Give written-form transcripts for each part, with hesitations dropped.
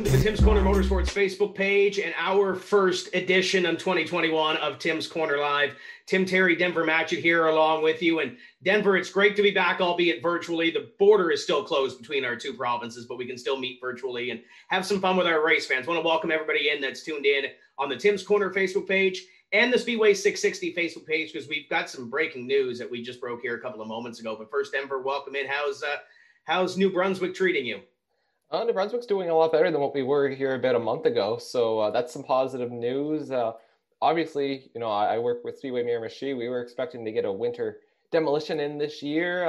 welcome to the Tim's Corner Motorsports Facebook page and our first edition of 2021 of Tim's Corner Live. Tim Terry, Denver Matchett here along with you. And Denver, it's great to be back, albeit virtually. The border is still closed between our two provinces, but we can still meet virtually and have some fun with our race fans. I want to welcome everybody in that's tuned in on the Tim's Corner Facebook page and the Speedway 660 Facebook page, because we've got some breaking news that we just broke here a couple of moments ago. But first, Denver, welcome in. How's New Brunswick treating you? New Brunswick's doing a lot better than what we were here about a month ago, so that's some positive news. Obviously, you know, I work with Speedway Miramichi. We were expecting to get a winter demolition in this year.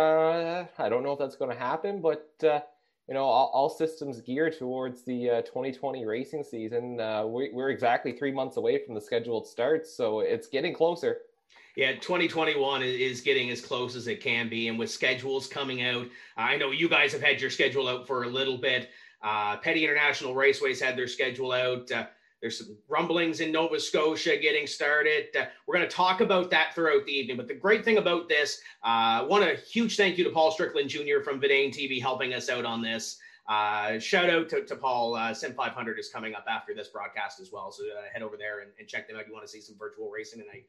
I don't know if that's going to happen, but, you know, all systems geared towards the 2020 racing season. We're exactly 3 months away from the scheduled start, so it's getting closer. Yeah, 2021 is getting as close as it can be. And with schedules coming out, I know you guys have had your schedule out for a little bit. Petty International Raceways had their schedule out. There's some rumblings in Nova Scotia getting started. We're going to talk about that throughout the evening. But the great thing about this, I want a huge thank you to Paul Strickland Jr. from Vidane TV helping us out on this. Shout out to Paul. Sim 500 is coming up after this broadcast as well, so head over there and check them out. You want to see some virtual racing tonight.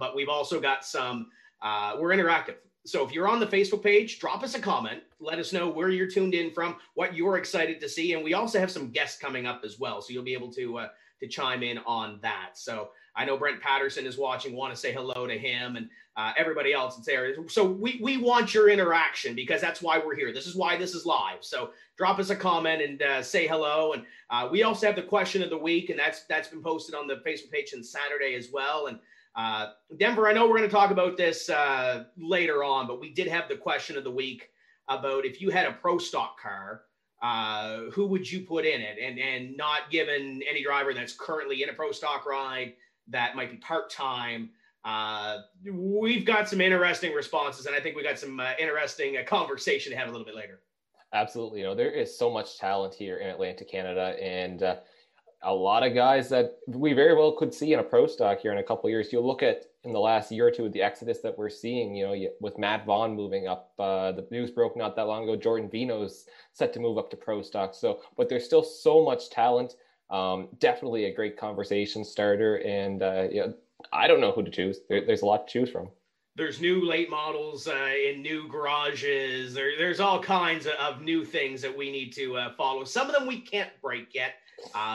But we've also got some, we're interactive. So if you're on the Facebook page, drop us a comment. Let us know where you're tuned in from, what you're excited to see. And we also have some guests coming up as well, so you'll be able to chime in on that. So I know Brent Patterson is watching, want to say hello to him and everybody else that's there. So we want your interaction, because that's why we're here. This is why this is live. So drop us a comment and say hello. And we also have the question of the week, and that's been posted on the Facebook page on Saturday as well. And Denver, I know we're going to talk about this later on, but we did have the question of the week about if you had a pro stock car, who would you put in it? And not given any driver that's currently in a pro stock ride that might be part-time. We've got some interesting responses, and I think we got some interesting conversation to have a little bit later. Absolutely. You know, there is so much talent here in Atlantic Canada, and a lot of guys that we very well could see in a pro stock here in a couple of years. You'll look at in the last year or two, the exodus that we're seeing, you know, with Matt Vaughn moving up, the news broke not that long ago, Jordan Vino's set to move up to pro stock. So, but there's still so much talent. Definitely a great conversation starter, and yeah, I don't know who to choose. There's a lot to choose from. There's new late models in new garages. There's all kinds of new things that we need to follow. Some of them we can't break yet,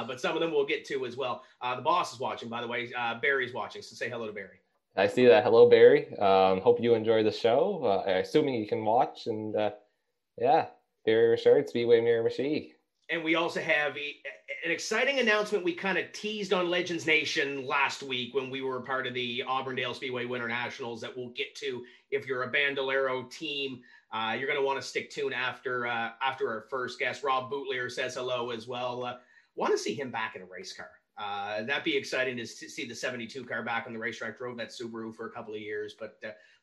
but some of them we'll get to as well. The boss is watching, by the way. Barry's watching, so say hello to Barry. I see that. Hello, Barry. Hope you enjoy the show. Assuming you can watch, and yeah, Barry Richard, Speedway Miramichi. And we also have an exciting announcement we kind of teased on Legends Nation last week when we were part of the Auburndale Speedway Winter Nationals that we'll get to. If you're a Bandolero team, you're going to want to stick tuned after our first guest. Rob Bootlier says hello as well. Want to see him back in a race car. That'd be exciting to see the 72 car back on the racetrack. Drove that Subaru for a couple of years, but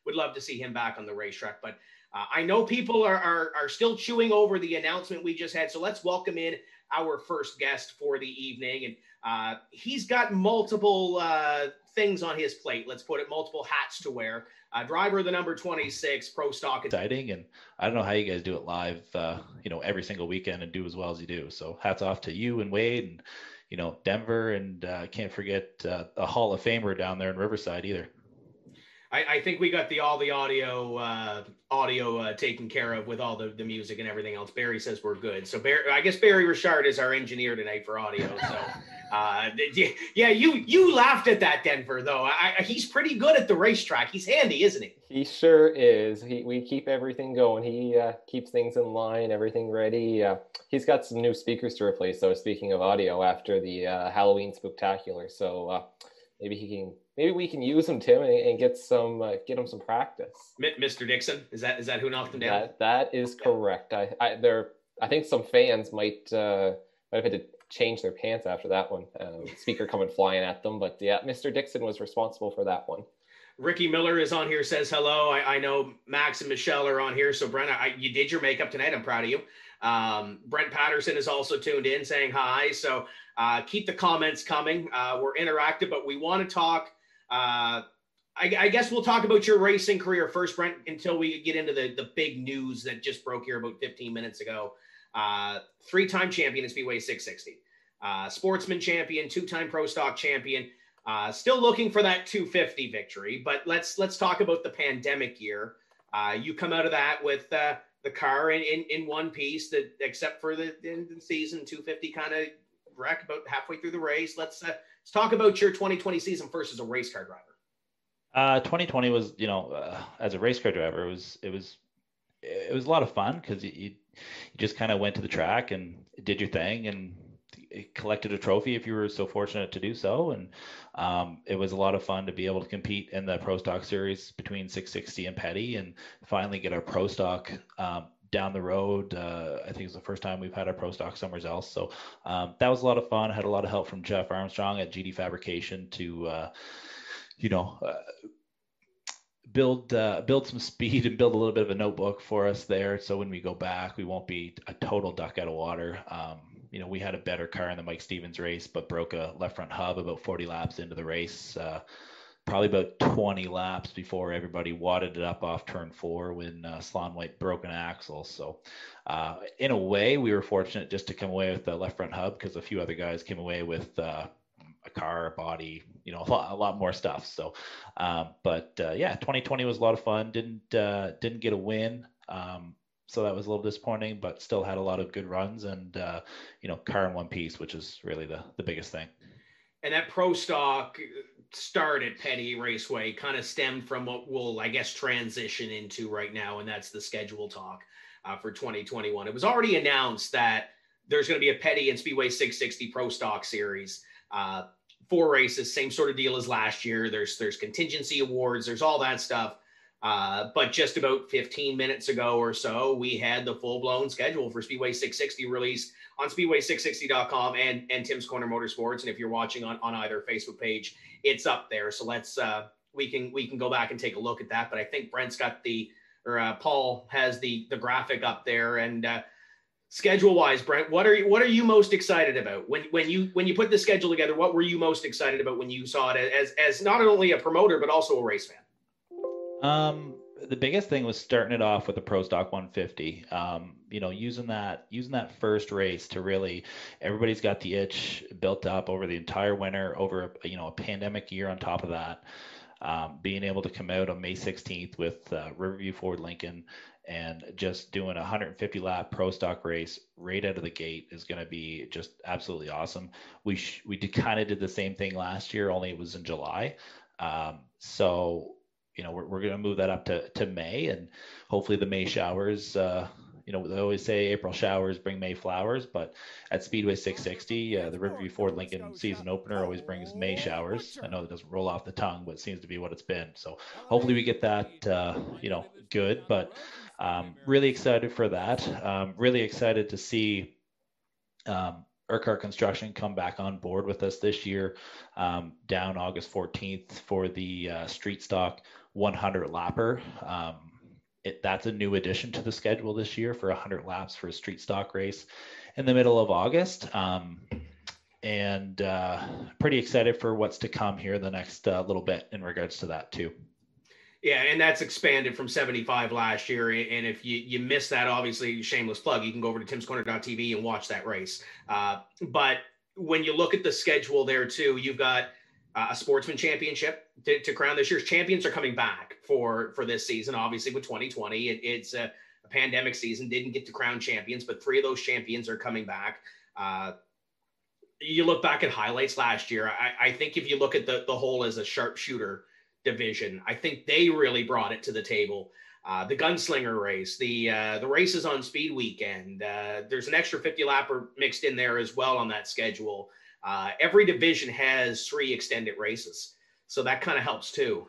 would love to see him back on the racetrack. But I know people are still chewing over the announcement we just had, so let's welcome in our first guest for the evening. And he's got multiple things on his plate, let's put it, multiple hats to wear. Driver of the number 26, pro stock. Exciting, and I don't know how you guys do it live, you know, every single weekend and do as well as you do. So hats off to you and Wade and, you know, Denver, and can't forget a Hall of Famer down there in Riverside either. I think we got all the audio taken care of with all the music and everything else. Barry says we're good. So Barry, I guess Barry Richard is our engineer tonight for audio. So yeah, you laughed at that, Denver, though. He's pretty good at the racetrack. He's handy, isn't he? He sure is. We keep everything going. He keeps things in line, everything ready. He's got some new speakers to replace, though, speaking of audio, after the Halloween Spooktacular. So maybe we can use him, Tim, and get him some practice. Mr. Dixon, is that who knocked him down? That is correct. I think some fans might have had to change their pants after that one. Speaker coming flying at them, but yeah, Mr. Dixon was responsible for that one. Ricky Miller is on here, says hello. I know Max and Michelle are on here. So Brent, you did your makeup tonight. I'm proud of you. Brent Patterson is also tuned in, saying hi. So keep the comments coming. We're interactive, but we want to talk. I guess we'll talk about your racing career first, Brent, until we get into the big news that just broke here about 15 minutes ago. Three-time champion in Speedway 660. Sportsman champion, two-time Pro Stock champion. Still looking for that 250 victory, but let's talk about the pandemic year. You come out of that with the car in one piece, that except for the end of the season, 250 kind of wreck about halfway through the race. Let's talk about your 2020 season first as a race car driver. 2020 was, as a race car driver, it was a lot of fun because you just kind of went to the track and did your thing and collected a trophy if you were so fortunate to do so. And it was a lot of fun to be able to compete in the Pro Stock series between 660 and Petty and finally get our Pro Stock down the road. I think it's the first time we've had a Pro Stock somewhere else. So that was a lot of fun. I had a lot of help from Jeff Armstrong at GD Fabrication to, build some speed and build a little bit of a notebook for us there. So when we go back, we won't be a total duck out of water. We had a better car in the Mike Stevens race, but broke a left front hub about 40 laps into the race, probably about 20 laps before everybody wadded it up off turn 4 when Slon White broke an axle. So in a way, we were fortunate just to come away with the left front hub because a few other guys came away with a car, a body, a lot more stuff. So, 2020 was a lot of fun. Didn't get a win. So that was a little disappointing, but still had a lot of good runs and, car in one piece, which is really the biggest thing. And that Pro Stock start at Petty Raceway kind of stemmed from what we'll, I guess, transition into right now. And that's the schedule talk for 2021. It was already announced that there's going to be a Petty and Speedway 660 Pro Stock series. 4 races, same sort of deal as last year. There's contingency awards, there's all that stuff. But just about 15 minutes ago or so, we had the full-blown schedule for Speedway 660 released on speedway660.com and Tim's Corner Motorsports. And if you're watching on either Facebook page, it's up there. So let's we can go back and take a look at that. But I think Brent's got Paul has the graphic up there. And schedule wise, Brent, what are you most excited about when you put the schedule together? What were you most excited about when you saw it as not only a promoter, but also a race fan? The biggest thing was starting it off with the Pro Stock 150, using that first race to really, everybody's got the itch built up over the entire winter, over, a pandemic year on top of that, being able to come out on May 16th with Riverview Ford Lincoln and just doing a 150 lap Pro Stock race right out of the gate is going to be just absolutely awesome. We kind of did the same thing last year, only it was in July. We're going to move that up to May, and hopefully the May showers, they always say April showers bring May flowers, but at Speedway 660, the Riverview Ford Lincoln season opener always brings May showers. I know that doesn't roll off the tongue, but it seems to be what it's been. So hopefully we get that, good, but really excited for that. Really excited to see Urquhart Construction come back on board with us this year, down August 14th for the Street Stock 100 lapper. That's a new addition to the schedule this year for 100 laps for a street stock race in the middle of August. Pretty excited for what's to come here the next little bit in regards to that too. Yeah, and that's expanded from 75 last year. And if you missed that, obviously, shameless plug, you can go over to timscorner.tv and watch that race. But when you look at the schedule there too, you've got a sportsman championship to crown this year's champions are coming back for this season. Obviously, with 2020, it's a pandemic season, didn't get to crown champions, but 3 of those champions are coming back. You look back at highlights last year. I think if you look at the whole as a sharpshooter division, I think they really brought it to the table. The gunslinger race, the races on speed weekend, there's an extra 50 lapper mixed in there as well on that schedule. Every division has 3 extended races, so that kind of helps too.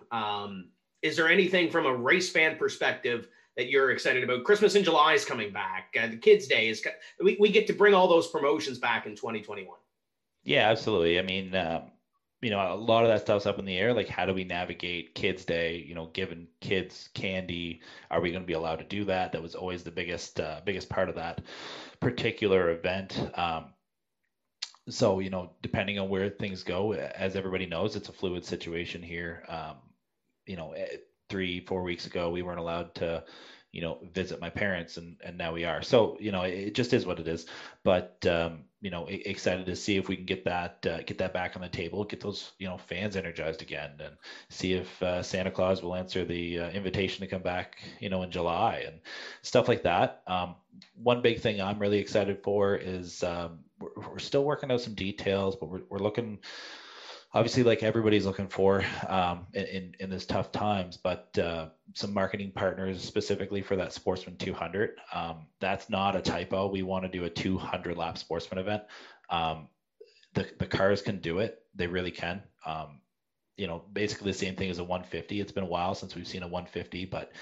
Is there anything from a race fan perspective that you're excited about? Christmas in July is coming back. The Kids Day is. We get to bring all those promotions back in 2021. Yeah, absolutely. I mean, a lot of that stuff's up in the air. Like, how do we navigate Kids Day, giving kids candy? Are we going to be allowed to do that? That was always the biggest part of that particular event. So, depending on where things go, as everybody knows, it's a fluid situation here. 3-4 weeks ago, we weren't allowed to you know, visit my parents, and now we are. So, you know, it just is what it is, but, you know, excited to see if we can get that back on the table, get those, you know, fans energized again, and see if Santa Claus will answer the invitation to come back, you know, in July and stuff like that. One big thing I'm really excited for is we're still working out some details, but we're looking, obviously, like everybody's looking for in this tough times, but some marketing partners specifically for that Sportsman 200. That's not a typo. We want to do a 200 lap Sportsman event. The cars can do it. They really can. You know, basically the same thing as a 150. It's been a while since we've seen a 150, but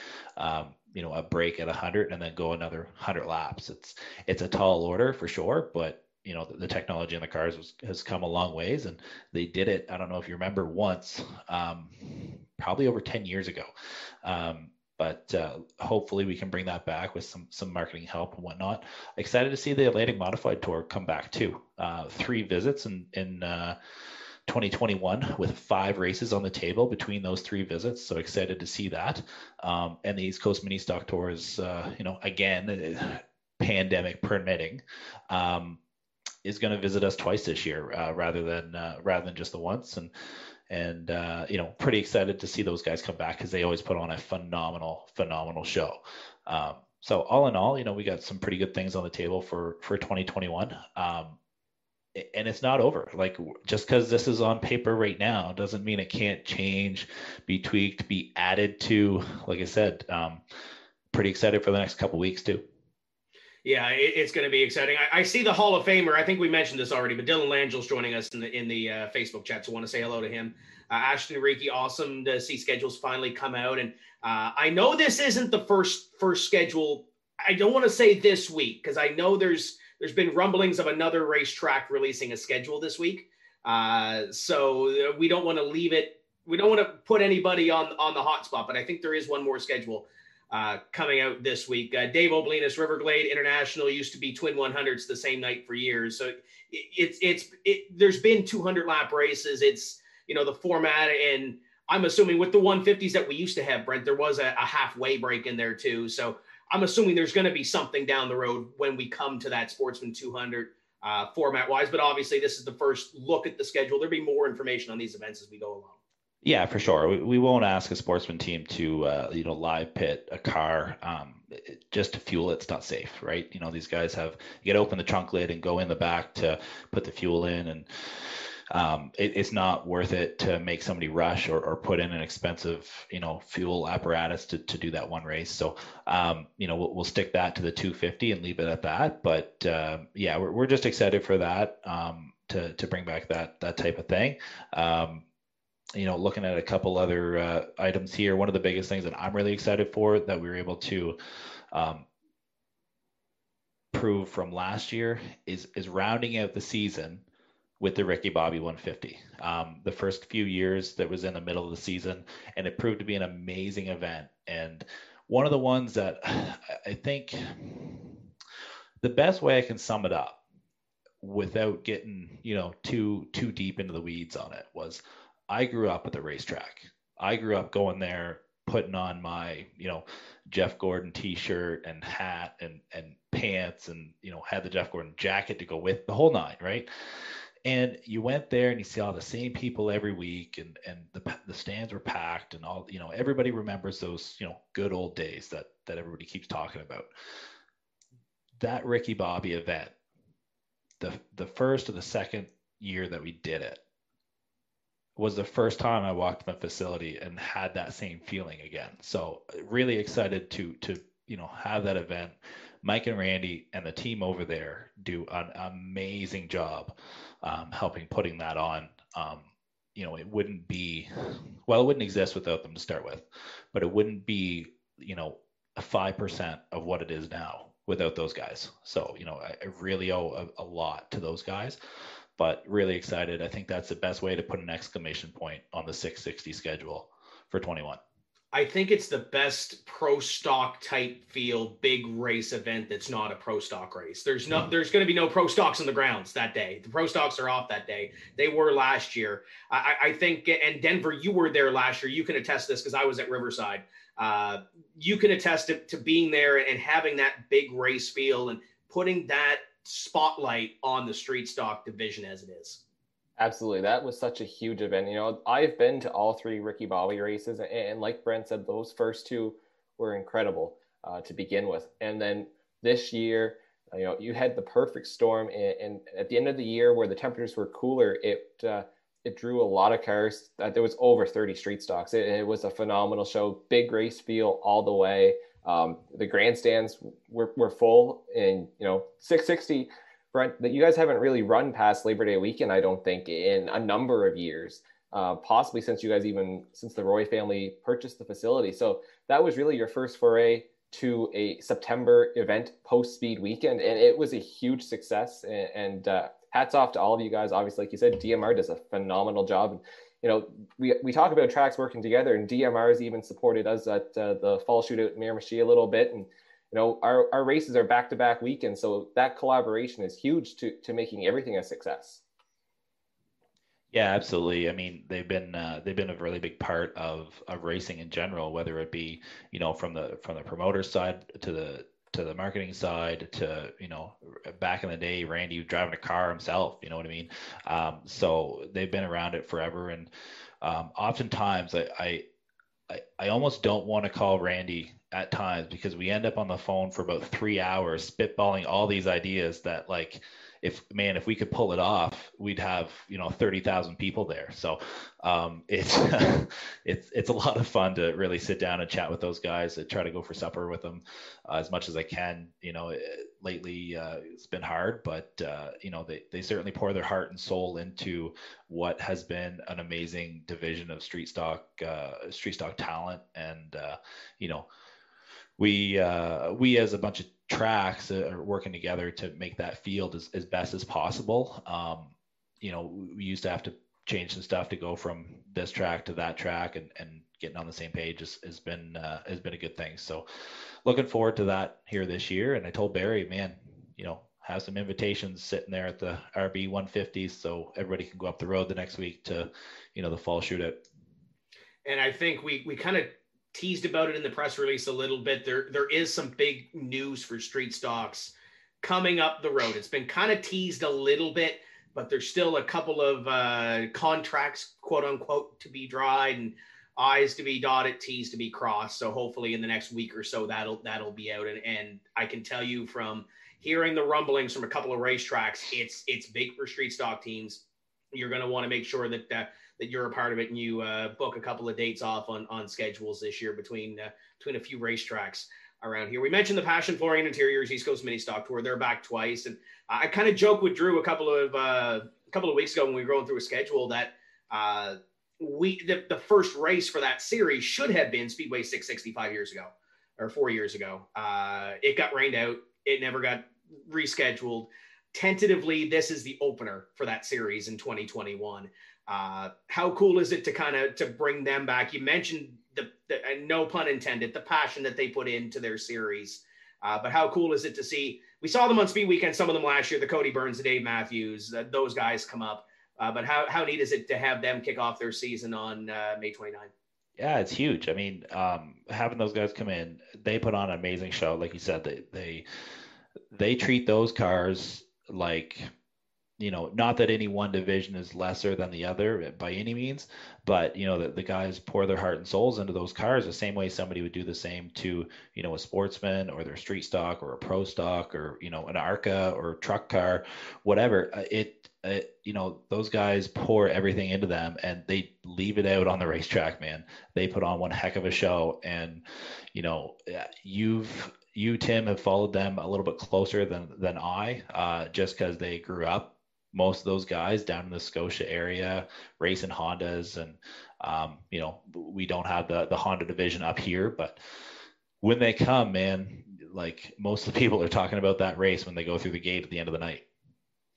you know, a break at 100 and then go another 100 laps. It's a tall order for sure, but you know, the technology in the cars has come a long ways, and they did it. I don't know if you remember once, probably over 10 years ago. But hopefully we can bring that back with some marketing help and whatnot. Excited to see the Atlantic Modified Tour come back too. 3 visits in 2021 with 5 races on the table between those 3 visits. So excited to see that. And the East Coast Mini Stock Tour is, you know, again, pandemic permitting, is going to visit us twice this year, rather than just the once. And you know, pretty excited to see those guys come back, because they always put on a phenomenal show. So all in all, you know, we got some pretty good things on the table for 2021. And it's not over. Like, just because this is on paper right now doesn't mean it can't change, be tweaked, be added to. Like I said, pretty excited for the next couple weeks too. Yeah, it's going to be exciting. I see the Hall of Famer. I think we mentioned this already, but Dylan Langell's joining us in the Facebook chat, so I want to say hello to him. Ashton Ricky, awesome to see schedules finally come out. And I know this isn't the first schedule. I don't want to say this week, because I know there's been rumblings of another racetrack releasing a schedule this week. So we don't want to leave it. We don't want to put anybody on the hot spot, but I think there is one more schedule coming out this week. Dave Oblinus, Riverglade International used to be twin 100s the same night for years. So it's there's been 200 lap races. It's, you know, the format, and I'm assuming with the 150s that we used to have, Brent, there was a halfway break in there too. So I'm assuming there's going to be something down the road when we come to that Sportsman 200 format wise, but obviously this is the first look at the schedule. There'll be more information on these events as we go along. Yeah, for sure. We won't ask a Sportsman team to, you know, live pit a car just to fuel. It's not safe, right? You know, these guys you got to open the trunk lid and go in the back to put the fuel in, and it's not worth it to make somebody rush or put in an expensive, you know, fuel apparatus to do that one race. So, you know, we'll stick that to the 250 and leave it at that. But yeah, we're just excited for that, to bring back that type of thing. You know, looking at a couple other items here, one of the biggest things that I'm really excited for that we were able to prove from last year is rounding out the season with the Ricky Bobby 150. The first few years that was in the middle of the season, and it proved to be an amazing event. And one of the ones that I think the best way I can sum it up without getting, you know, too deep into the weeds on it was, I grew up at the racetrack. I grew up going there, putting on my, you know, Jeff Gordon t-shirt and hat and pants, and, you know, had the Jeff Gordon jacket to go with, the whole nine, right? And you went there and you see all the same people every week, and the stands were packed, and all, you know, everybody remembers those, you know, good old days that everybody keeps talking about. That Ricky Bobby event, the first or the second year that we did it, was the first time I walked in the facility and had that same feeling again. So really excited to you know, have that event. Mike and Randy and the team over there do an amazing job helping putting that on. You know, it wouldn't exist without them to start with, but it wouldn't be, you know, 5% of what it is now without those guys. So, you know, I really owe a lot to those guys. But really excited. I think that's the best way to put an exclamation point on the 660 schedule for 21. I think it's the best pro stock type feel big race event that's not a pro stock race. There's no, there's going to be no pro stocks on the grounds that day. The pro stocks are off that day. They were last year. I think, and Denver, you were there last year. You can attest this because I was at Riverside. You can attest to being there and having that big race feel and putting that spotlight on the street stock division as it is. Absolutely. That was such a huge event. You know, I've been to all three Ricky Bobby races, and like Brent said, those first two were incredible to begin with. And then this year, you know, you had the perfect storm, and at the end of the year where the temperatures were cooler, it drew a lot of cars. There was over 30 street stocks. It was a phenomenal show, big race feel all the way. The grandstands were full, and, you know, 660, Brent, that you guys haven't really run past Labor Day weekend, I don't think, in a number of years, possibly since the Roy family purchased the facility. So that was really your first foray to a September event post-speed weekend, and it was a huge success. And hats off to all of you guys. Obviously, like you said, DMR does a phenomenal job. And, you know, we talk about tracks working together, and DMR has even supported us at the fall shootout in Miramichi a little bit, and you know, our races are back-to-back weekends, so that collaboration is huge to making everything a success. Yeah, absolutely. I mean, they've been a really big part of racing in general, whether it be, you know, from the promoter side to the marketing side to, you know, back in the day, Randy driving a car himself, you know what I mean? So they've been around it forever, and oftentimes I almost don't want to call Randy at times, because we end up on the phone for about 3 hours spitballing all these ideas that, like, if we could pull it off, we'd have, you know, 30,000 people there. So it's a lot of fun to really sit down and chat with those guys. I try to go for supper with them as much as I can. You know, lately it's been hard, but you know, they certainly pour their heart and soul into what has been an amazing division of street stock talent. And you know, we as a bunch of tracks are working together to make that field as best as possible. You know, we used to have to change some stuff to go from this track to that track, and getting on the same page has been a good thing. So looking forward to that here this year. And I told Barry, man, you know, have some invitations sitting there at the RB 150, so everybody can go up the road the next week to, you know, the fall shootout. And I think we kind of teased about it in the press release a little bit. There is some big news for street stocks coming up the road. It's been kind of teased a little bit, but there's still a couple of contracts, quote unquote, to be dried and I's to be dotted, T's to be crossed. So hopefully in the next week or so that'll be out. And I can tell you from hearing the rumblings from a couple of racetracks, it's big for street stock teams. You're going to want to make sure that you're a part of it, and you book a couple of dates off on schedules this year between a few racetracks around here. We mentioned the Passion Flooring and Interiors East Coast Mini Stock Tour. They're back twice, and I kind of joked with Drew a couple of weeks ago when we were going through a schedule that the first race for that series should have been Speedway 660 4 years ago. It got rained out. It never got rescheduled. Tentatively, this is the opener for that series in 2021. How cool is it to bring them back? You mentioned the no pun intended, the passion that they put into their series. But how cool is it to see? We saw them on Speed Weekend, some of them last year, the Cody Burns, the Dave Matthews, those guys come up. But how neat is it to have them kick off their season on May 29th? Yeah, it's huge. I mean, having those guys come in, they put on an amazing show. Like you said, they treat those cars like, you know, not that any one division is lesser than the other by any means, but, you know, the guys pour their heart and souls into those cars the same way somebody would do the same to, you know, a sportsman or their street stock or a pro stock or, you know, an ARCA or truck car, whatever. You know, those guys pour everything into them, and they leave it out on the racetrack, man. They put on one heck of a show. And, you know, you, Tim, have followed them a little bit closer than I, just because they grew up. Most of those guys down in the Scotia area racing Hondas, and you know, we don't have the Honda division up here, but when they come, man, like most of the people are talking about that race when they go through the gate at the end of the night.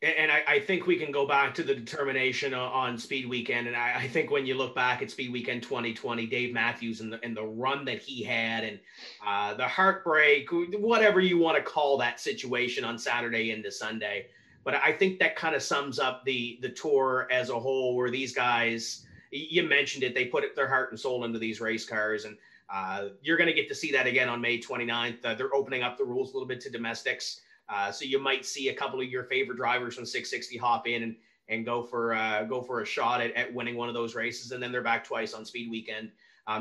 And I think we can go back to the determination on Speed Weekend. And I think when you look back at Speed Weekend 2020, Dave Matthews and the run that he had, and the heartbreak, whatever you want to call that situation on Saturday into Sunday. But I think that kind of sums up the tour as a whole, where these guys, you mentioned it, they put their heart and soul into these race cars. And you're going to get to see that again on May 29th. They're opening up the rules a little bit to domestics. So you might see a couple of your favorite drivers from 660 hop in and go for a shot at winning one of those races. And then they're back twice on Speed Weekend.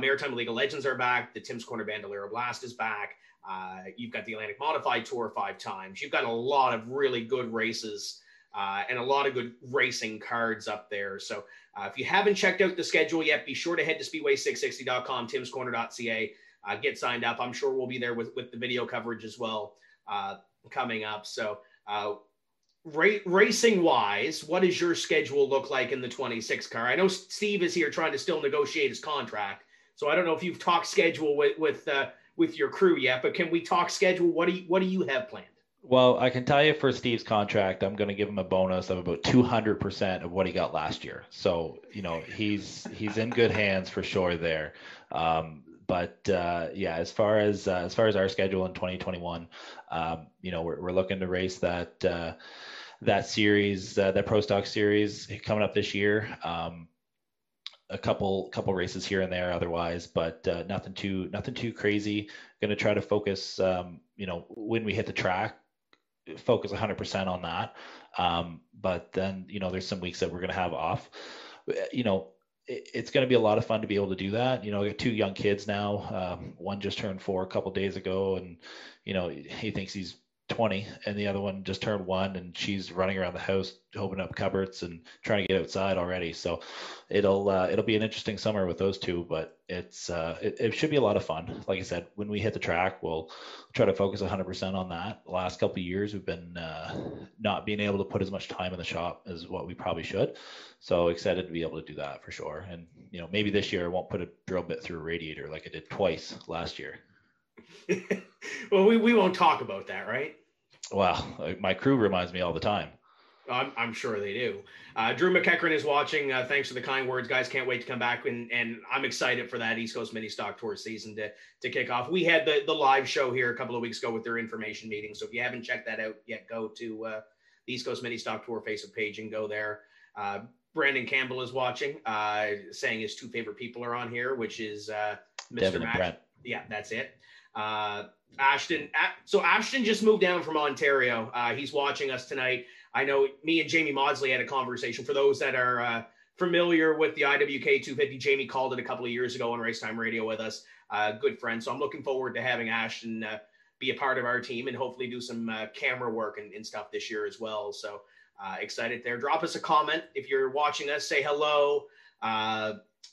Maritime League of Legends are back. The Tim's Corner Bandolero Blast is back. You've got the Atlantic Modified Tour 5 times. You've got a lot of really good races and a lot of good racing cards up there. So if you haven't checked out the schedule yet, be sure to head to speedway660.com, timscorner.ca, get signed up. I'm sure we'll be there with the video coverage as well. Coming up. So racing wise, what does your schedule look like in the 26 car? I know Steve is here trying to still negotiate his contract, so I don't know if you've talked schedule with your crew yet, but can we talk schedule? What do you have planned? Well, I can tell you for Steve's contract, I'm going to give him a bonus of about 200% of what he got last year. So, you know, he's in good hands for sure there. But yeah, as far as our schedule in 2021, you know, we're looking to race that series, that Pro Stock Series coming up this year. A couple races here and there otherwise, but nothing too crazy. Going to try to focus, you know, when we hit the track, focus 100% on that. But then, you know, there's some weeks that we're going to have off, you know. It's going to be a lot of fun to be able to do that. You know, I got 2 young kids now. One just turned 4 a couple days ago, and, you know, he thinks he's 20, and the other one just turned 1, and she's running around the house, opening up cupboards and trying to get outside already. So it'll be an interesting summer with those 2, but it should be a lot of fun. Like I said, when we hit the track, we'll try to focus 100% on that. The last couple of years, we've been not being able to put as much time in the shop as what we probably should. So excited to be able to do that for sure. And, you know, maybe this year I won't put a drill bit through a radiator like I did twice last year. Well, we won't talk about that, right? Well, my crew reminds me all the time. I'm sure they do. Drew McEachran is watching. Thanks for the kind words, guys. Can't wait to come back. And I'm excited for that East Coast Mini Stock Tour season to kick off. We had the live show here a couple of weeks ago with their information meeting. So if you haven't checked that out yet, go to the East Coast Mini Stock Tour Facebook page and go there. Brandon Campbell is watching, saying his 2 favorite people are on here, which is Mr. Matchett. Yeah, that's it. Ashton. So Ashton just moved down from Ontario. He's watching us tonight. I know me and Jamie Maudsley had a conversation. For those that are familiar with the IWK 250, Jamie called it a couple of years ago on Racetime Radio with us. Good friend. So I'm looking forward to having Ashton be a part of our team and hopefully do some camera work and stuff this year as well. So excited there. Drop us a comment if you're watching us. Say hello.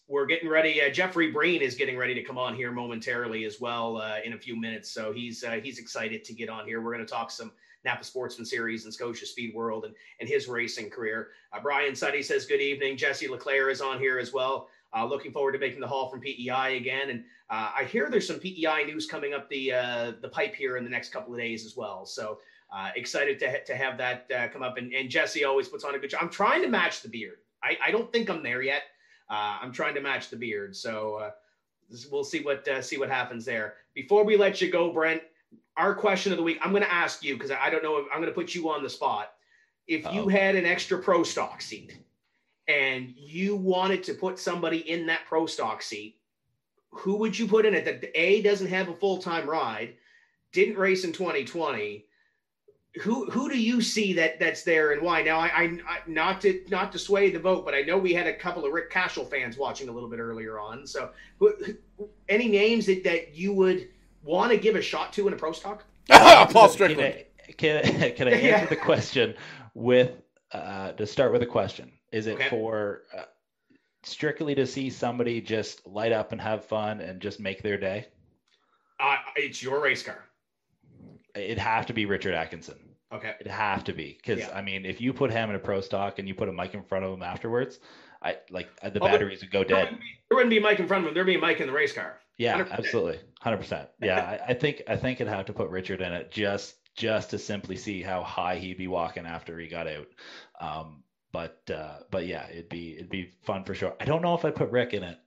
We're getting ready. Jeffrey Breen is getting ready to come on here momentarily as well in a few minutes. So he's excited to get on here. We're going to talk some Napa Sportsman Series and Scotia Speed World and his racing career. Brian Suddy says, good evening. Jesse LeClaire is on here as well. Looking forward to making the haul from PEI again. And I hear there's some PEI news coming up the pipe here in the next couple of days as well. So excited to have that come up. And Jesse always puts on a good show. I'm trying to match the beard. I don't think I'm there yet. I'm trying to match the beard, so we'll see what happens there. Before we let you go, Brent, our question of the week, I'm going to ask you because I don't know. I'm going to put you on the spot. If you had an extra pro stock seat and you wanted to put somebody in that pro stock seat, who would you put in it that A, doesn't have a full-time ride, didn't race in 2020? Who do you see that's there and why? Now, I not to sway the vote, but I know we had a couple of Rick Cashel fans watching a little bit earlier on. So, any names that you would want to give a shot to in a pro stock? Paul Strickland. Can I answer the question with to start with a question? Is it okay for strictly to see somebody just light up and have fun and just make their day? It's your race car. It'd have to be Richard Atkinson. Okay. It'd have to be. Because, I mean, if you put him in a pro stock and you put a mic in front of him afterwards, batteries would go dead. There wouldn't be a mic in front of him. There'd be a mic in the race car. Yeah, 100%. Absolutely. 100%. Yeah, I think I'd have to put Richard in it just just to simply see how high he'd be walking after he got out. But yeah, it'd be fun for sure. I don't know if I'd put Rick in it.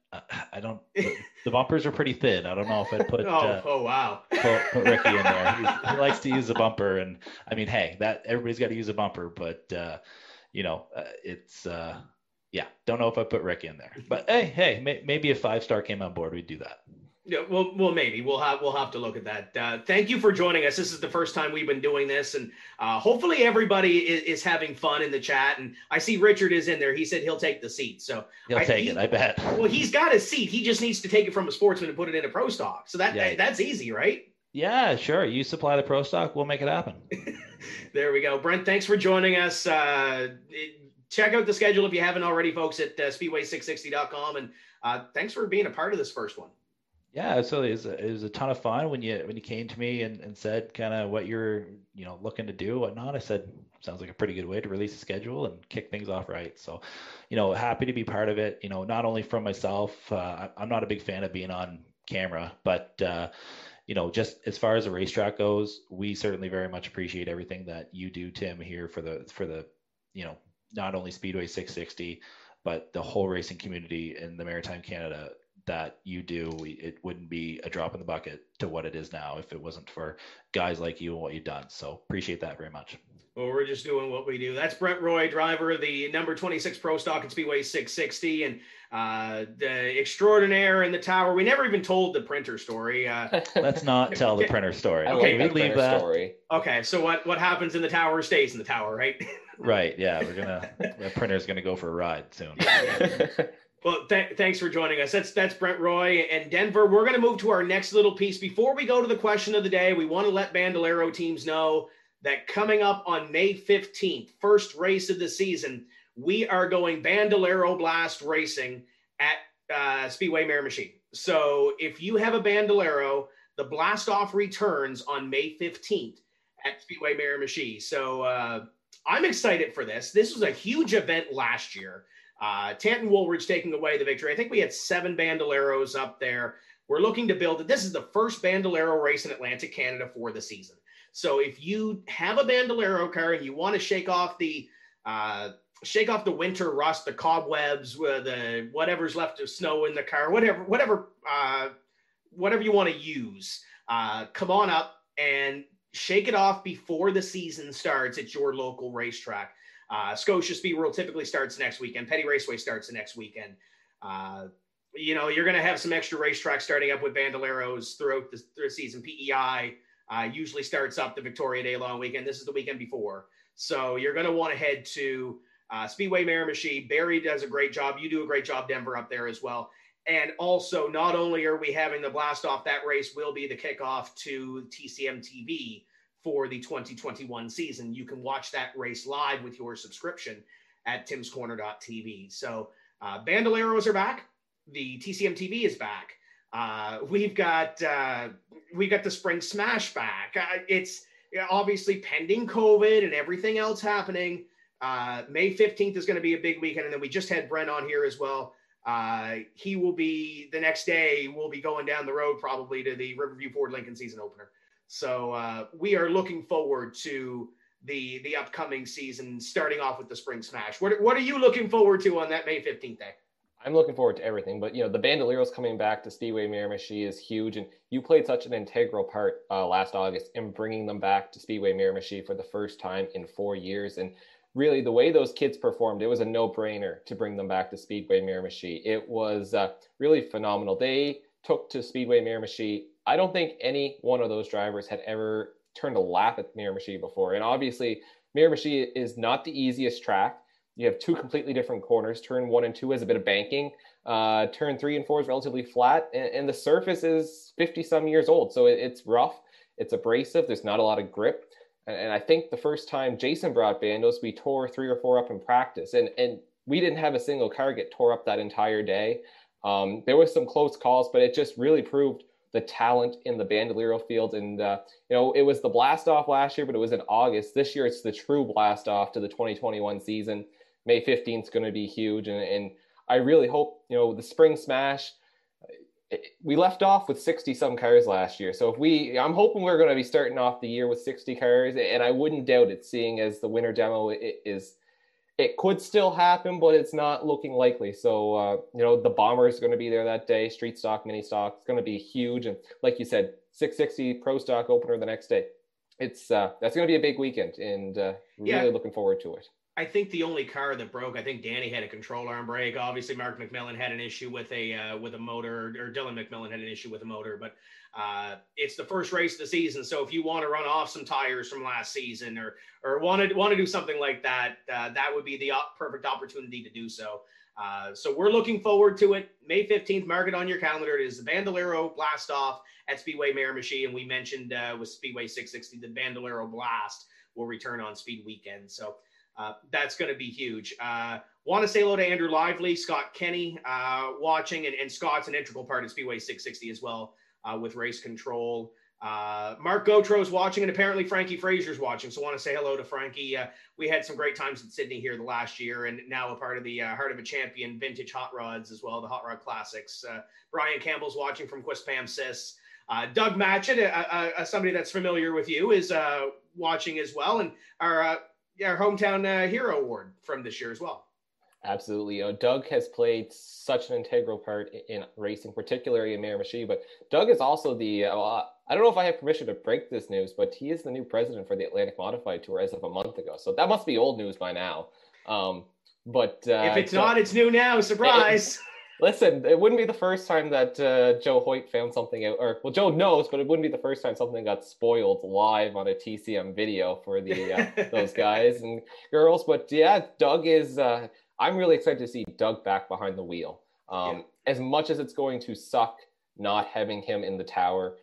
I don't, the bumpers are pretty thin. I don't know if I'd put, put Ricky in there. He likes to use a bumper, and I mean, hey, that everybody's got to use a bumper, but you know, it's yeah. Don't know if I put Rick in there, but maybe if 5-star came on board, we'd do that. Yeah, well, maybe we'll have to look at that. Thank you for joining us. This is the first time we've been doing this, and hopefully everybody is having fun in the chat. And I see Richard is in there. He said he'll take the seat, so he'll take it. I bet. Well, he's got a seat. He just needs to take it from a sportsman and put it into pro stock. So that's easy, right? Yeah, sure. You supply the pro stock, we'll make it happen. There we go, Brent. Thanks for joining us. Check out the schedule if you haven't already, folks, at speedway660.com. And thanks for being a part of this first one. Yeah, absolutely. It was a ton of fun when you came to me and said kind of what you're, you know, looking to do, whatnot. I said, sounds like a pretty good way to release a schedule and kick things off right. So, you know, happy to be part of it, you know, not only from myself, I'm not a big fan of being on camera, but, you know, just as far as the racetrack goes, we certainly very much appreciate everything that you do, Tim, here for the, you know, not only Speedway 660, but the whole racing community in the Maritime Canada that you do. It wouldn't be a drop in the bucket to what it is now if it wasn't for guys like you and what you've done. So appreciate that very much. Well, we're just doing what we do. That's Brent Roy, driver of the number 26 Pro Stock at Speedway 660, and the extraordinaire in the tower. We never even told the printer story. Let's not tell the printer story. Okay, we leave that story. Okay, so what happens in the tower stays in the tower, right? Right. Yeah, the printer's gonna go for a ride soon. Well, thanks for joining us. That's Brent Roy and Denver. We're going to move to our next little piece. Before we go to the question of the day, we want to let Bandolero teams know that coming up on May 15th, first race of the season, we are going Bandolero Blast racing at Speedway Miramichi. So if you have a Bandolero, the blast off returns on May 15th at Speedway Miramichi. So I'm excited for this. This was a huge event last year. Tanton Wooldridge taking away the victory. I think we had 7 Bandoleros up there. We're looking to build it. This is the first Bandolero race in Atlantic Canada for the season. So if you have a Bandolero car and you want to shake off the winter rust, the cobwebs, the whatever's left of snow in the car, whatever you want to use, come on up and shake it off before the season starts at your local racetrack. Scotia Speed World typically starts next weekend. Petty Raceway starts the next weekend. You know, you're going to have some extra racetracks starting up with Bandoleros throughout the season. PEI usually starts up the Victoria Day long weekend. This is the weekend before. So you're going to want to head to Speedway Miramichi. Barry does a great job. You do a great job, Denver, up there as well. And also, not only are we having the blast off, that race will be the kickoff to TCM TV for the 2021 season. You can watch that race live with your subscription at timscorner.tv. So Bandoleros are back. The TCM TV is back. We've got the Spring Smash back. It's obviously pending COVID and everything else happening. May 15th is going to be a big weekend. And then we just had Brent on here as well. He will be, the next day, we'll be going down the road probably to the Riverview Ford Lincoln season opener. So we are looking forward to the upcoming season, starting off with the Spring Smash. What are you looking forward to on that May 15th day? I'm looking forward to everything, but you know, the Bandoleros coming back to Speedway Miramichi is huge, and you played such an integral part last August in bringing them back to Speedway Miramichi for the first time in 4 years. And really, the way those kids performed, it was a no-brainer to bring them back to Speedway Miramichi. It was really phenomenal. They took to Speedway Miramichi. I don't think any one of those drivers had ever turned a lap at Miramichi before. And obviously, Miramichi is not the easiest track. You have 2 completely different corners. Turn 1 and 2 has a bit of banking. Turn 3 and 4 is relatively flat. And the surface is 50-some years old. So it's rough. It's abrasive. There's not a lot of grip. And I think the first time Jason brought Bandos, we tore 3 or 4 up in practice. And we didn't have a single car get tore up that entire day. There was some close calls, but it just really proved the talent in the Bandolero field. And, you know, it was the blast off last year, but it was in August. This year, it's the true blast off to the 2021 season. May 15th is going to be huge. And I really hope, you know, the Spring Smash, we left off with 60 some cars last year. So if we, I'm hoping we're going to be starting off the year with 60 cars, and I wouldn't doubt it, seeing as the winter demo is, it could still happen, but it's not looking likely. So, you know, the bomber is going to be there that day. Street stock, mini stock, it's going to be huge. And like you said, 660 pro stock opener the next day. It's that's going to be a big weekend, and really looking forward to it. I think the only car that broke, I think Danny had a control arm brake. Obviously, Mark McMillan had an issue with a motor, or Dylan McMillan had an issue with a motor. But it's the first race of the season, so if you want to run off some tires from last season, or want to do something like that, that would be the perfect opportunity to do so. So we're looking forward to it. May 15th, mark it on your calendar. It is the Bandolero Blast Off at Speedway Miramichi, and we mentioned with Speedway 660, the Bandolero Blast will return on Speed Weekend. So. That's going to be huge. Want to say hello to Andrew Lively, Scott Kenny watching, and Scott's an integral part of Speedway 660 as well with race control. Mark Gotro's watching, and apparently Frankie Fraser's watching, so want to say hello to Frankie. We had some great times in Sydney here the last year, and now a part of the Heart of a Champion vintage hot rods as well, the Hot Rod Classics. Brian Campbell's watching from Quispam Sis. Doug Matchett, somebody that's familiar with you, is watching as well, and our hometown hero award from this year as well. Absolutely. Doug has played such an integral part in racing, particularly in Miramichi, but Doug is also the, I don't know if I have permission to break this news, but he is the new president for the Atlantic Modified Tour as of a month ago. So that must be old news by now. If it's not, it's new now. Surprise. Listen, it wouldn't be the first time that Joe Hoyt found something out, or, well, Joe knows, but it wouldn't be the first time something got spoiled live on a TCM video for the those guys and girls. But yeah, Doug is, I'm really excited to see Doug back behind the wheel. As much as it's going to suck not having him in the tower,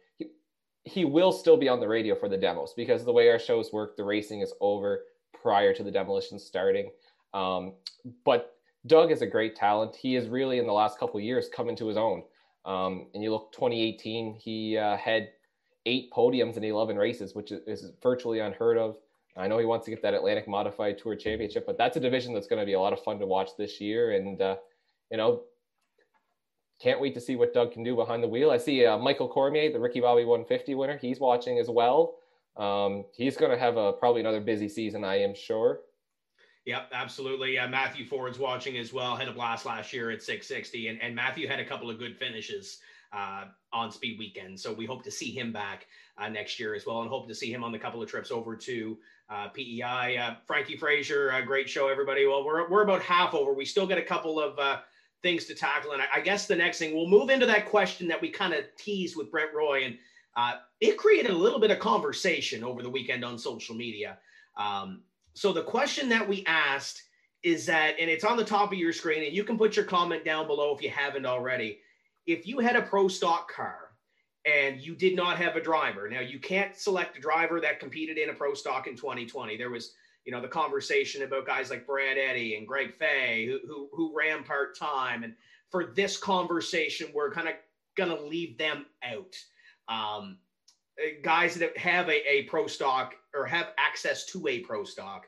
he will still be on the radio for the demos, because the way our shows work, the racing is over prior to the demolition starting. But Doug is a great talent. He has really, in the last couple of years, come into his own. And you look, 2018, he had 8 podiums in 11 races, which is virtually unheard of. I know he wants to get that Atlantic Modified Tour Championship, but that's a division that's going to be a lot of fun to watch this year. And, you know, can't wait to see what Doug can do behind the wheel. I see Michael Cormier, the Ricky Bobby 150 winner, he's watching as well. He's going to have probably another busy season, I am sure. Yep, absolutely. Matthew Ford's watching as well. Had a blast last year at 660, and Matthew had a couple of good finishes on Speed Weekend. So we hope to see him back next year as well, and hope to see him on the couple of trips over to PEI. Frankie Fraser, great show, everybody. Well, we're about half over. We still got a couple of things to tackle, and I guess the next thing, we'll move into that question that we kind of teased with Brent Roy, and it created a little bit of conversation over the weekend on social media. So the question that we asked is that, and it's on the top of your screen, and you can put your comment down below if you haven't already. If you had a pro stock car and you did not have a driver, now you can't select a driver that competed in a pro stock in 2020. There was, you know, the conversation about guys like Brad Eddy and Greg Fay who ran part-time. And for this conversation, we're kind of going to leave them out. Guys that have a pro stock or have access to a pro stock,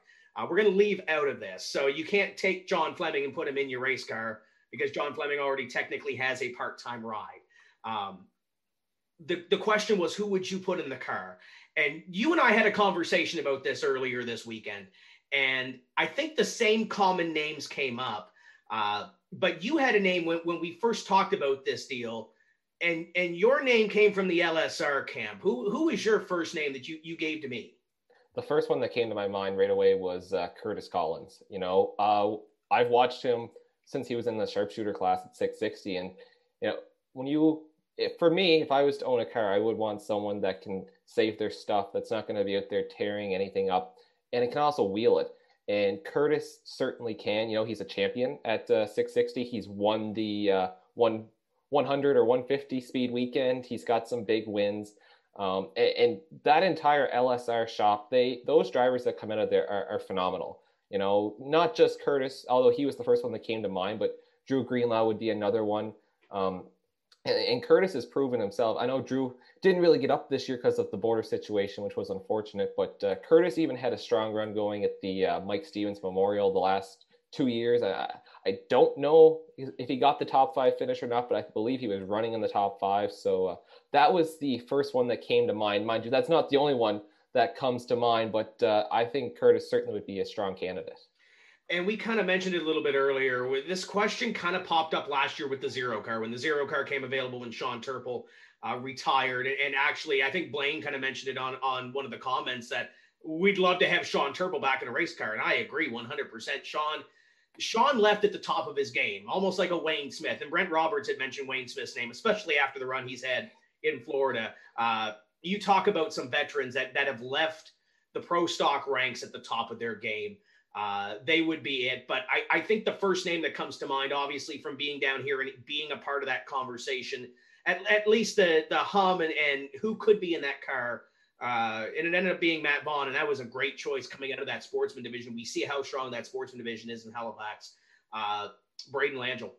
we're going to leave out of this. So you can't take John Fleming and put him in your race car, because John Fleming already technically has a part-time ride. The question was, who would you put in the car? And you and I had a conversation about this earlier this weekend, and I think the same common names came up. But you had a name when we first talked about this deal, and your name came from the LSR camp. Who is your first name that you gave to me? The first one that came to my mind right away was Curtis Collins. You know, I've watched him since he was in the sharpshooter class at 660. And, you know, for me, if I was to own a car, I would want someone that can save their stuff, that's not going to be out there tearing anything up, and it can also wheel it. And Curtis certainly can. You know, he's a champion at 660. He's won the 100 or 150 Speed Weekend. He's got some big wins. And that entire LSR shop, those drivers that come out of there are phenomenal. You know, not just Curtis, although he was the first one that came to mind, but Drew Greenlaw would be another one. And Curtis has proven himself. I know Drew didn't really get up this year because of the border situation, which was unfortunate, but Curtis even had a strong run going at the Mike Stevens Memorial the last 2 years. I don't know if he got the top five finish or not, but I believe he was running in the top five. So that was the first one that came to mind. Mind you, that's not the only one that comes to mind, but I think Curtis certainly would be a strong candidate. And we kind of mentioned it a little bit earlier. This question kind of popped up last year with the Zero car, when the Zero car came available, when Sean Turple retired. And actually, I think Blaine kind of mentioned it on one of the comments that we'd love to have Sean Turple back in a race car. And I agree 100%. Sean left at the top of his game, almost like a Wayne Smith. And Brent Roberts had mentioned Wayne Smith's name, especially after the run he's had in Florida. You talk about some veterans that have left the pro stock ranks at the top of their game. They would be it. But I think the first name that comes to mind, obviously, from being down here and being a part of that conversation, at least the hum and who could be in that car. And it ended up being Matt Vaughn, and that was a great choice coming out of that sportsman division. We see how strong that sportsman division is in Halifax. Braden Langell.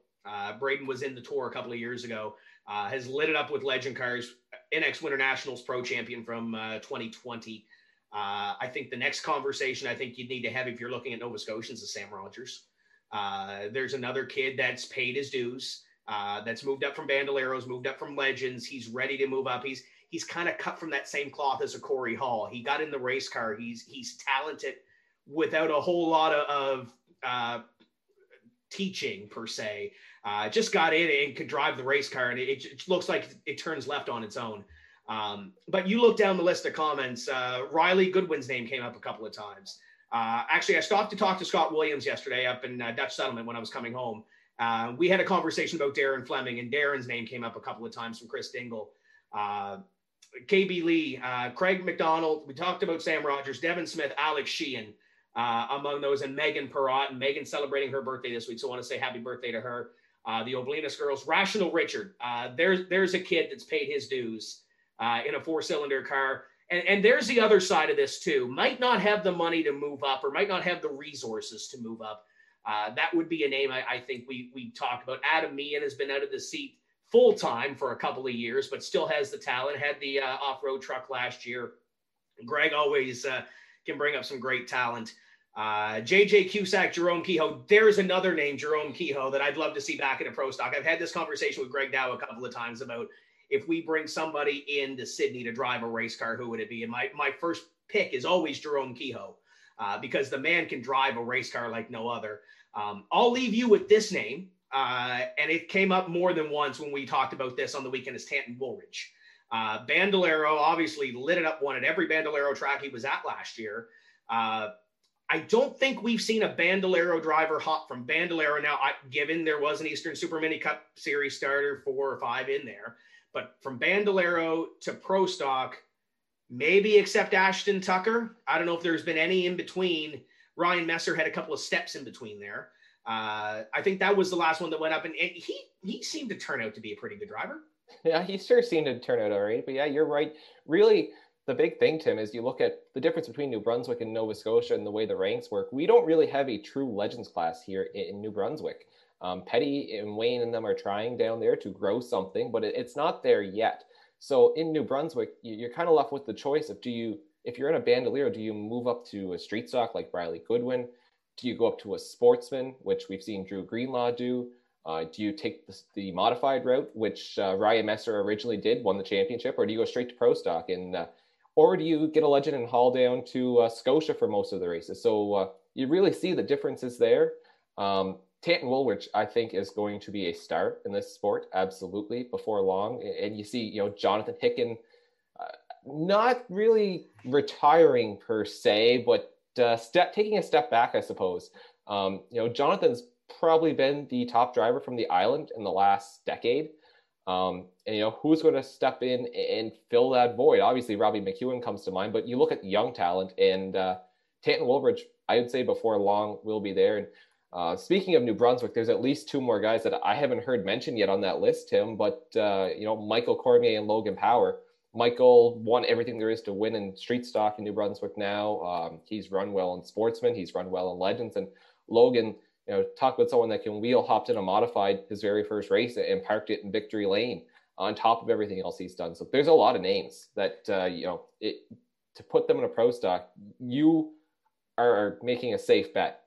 Braden was in the tour a couple of years ago, has lit it up with legend cars, NX Winter Nationals pro champion from 2020. I think the next conversation I think you'd need to have if you're looking at Nova Scotians is Sam Rogers. There's another kid that's paid his dues, that's moved up from Bandoleros, moved up from Legends. He's ready to move up. He's kind of cut from that same cloth as a Corey Hall. He got in the race car. He's talented without a whole lot of teaching per se. Just got in and could drive the race car, and it looks like it turns left on its own. But you look down the list of comments, Riley Goodwin's name came up a couple of times. Actually, I stopped to talk to Scott Williams yesterday up in Dutch Settlement when I was coming home. We had a conversation about Darren Fleming, and Darren's name came up a couple of times from Chris Dingle. KB Lee, Craig McDonald, we talked about Sam Rogers, Devin Smith, Alex Sheehan, among those, and Megan Perrott, and Megan celebrating her birthday this week. So I want to say happy birthday to her. The Obelinas girls, Rational Richard. There's a kid that's paid his dues in a four-cylinder car. And there's the other side of this too. Might not have the money to move up, or might not have the resources to move up. That would be a name I think we talked about. Adam Meehan has been out of the seat full-time for a couple of years, but still has the talent, had the off-road truck last year. Greg always can bring up some great talent. JJ Cusack, Jerome Kehoe. There's another name, Jerome Kehoe, that I'd love to see back in a pro stock. I've had this conversation with Greg Dow a couple of times about, if we bring somebody into Sydney to drive a race car, who would it be? And my first pick is always Jerome Kehoe, because the man can drive a race car like no other. I'll leave you with this name, and it came up more than once when we talked about this on the weekend, is Tanton Wooldridge. Bandolero obviously lit it up, one at every Bandolero track he was at last year. I don't think we've seen a Bandolero driver hop from Bandolero now, given there was an Eastern Super Mini Cup Series starter 4 or 5 in there. But from Bandolero to Pro Stock, maybe except Ashton Tucker. I don't know if there's been any in between. Ryan Messer had a couple of steps in between there. I think that was the last one that went up, and he seemed to turn out to be a pretty good driver. Yeah, he sure seemed to turn out all right. But yeah, you're right. Really, the big thing, Tim, is you look at the difference between New Brunswick and Nova Scotia and the way the ranks work. We don't really have a true Legends class here in New Brunswick. Petty and Wayne and them are trying down there to grow something, but it's not there yet. So in New Brunswick, you're kind of left with the choice of, if you're in a Bandolero, do you move up to a street stock like Riley Goodwin? Do you go up to a sportsman, which we've seen Drew Greenlaw do? Do you take the modified route, which Ryan Messer originally did, won the championship, or do you go straight to pro stock? And or do you get a legend and haul down to Scotia for most of the races? So you really see the differences there. Tanton Wooldridge, I think, is going to be a star in this sport, absolutely, before long. And you see, Jonathan Hicken, not really retiring per se, but taking a step back, I suppose. Jonathan's probably been the top driver from the island in the last decade. Who's going to step in and fill that void? Obviously, Robbie McEwen comes to mind, but you look at young talent, and Tanton Wooldridge, I would say, before long, will be there. And speaking of New Brunswick, there's at least 2 more guys that I haven't heard mentioned yet on that list, Tim, but, Michael Cormier and Logan Power. Michael won everything there is to win in street stock in New Brunswick now. He's run well in sportsmen. He's run well in legends. And Logan, talk about someone that can wheel, hopped in a modified his very first race and parked it in victory lane on top of everything else he's done. So there's a lot of names that, to put them in a pro stock, you are making a safe bet,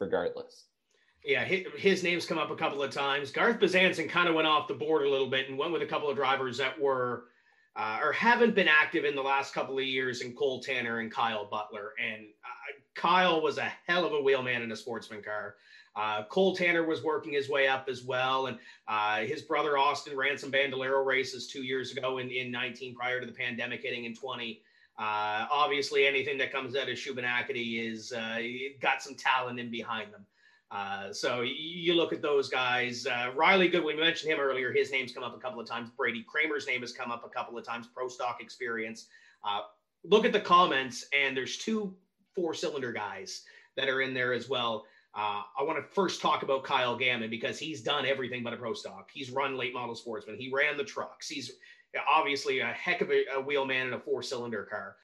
regardless. Yeah, his name's come up a couple of times. Garth Bezanson kind of went off the board a little bit and went with a couple of drivers that were or haven't been active in the last couple of years, in Cole Tanner and Kyle Butler. And Kyle was a hell of a wheelman in a sportsman car. Cole Tanner was working his way up as well. And his brother Austin ran some Bandolero races 2 years ago in 19 prior to the pandemic hitting in 20. Obviously, anything that comes out of Shubenacadie is got some talent in behind them. So you look at those guys. Riley Goodwin, we mentioned him earlier. His name's come up a couple of times. Brady Kramer's name has come up a couple of times. Pro stock experience. Look at the comments, and there's 2 four-cylinder guys that are in there as well. I want to first talk about Kyle Gammon, because he's done everything but a pro stock. He's run late model sportsman. He ran the trucks. He's obviously a heck of a wheelman in a four-cylinder car.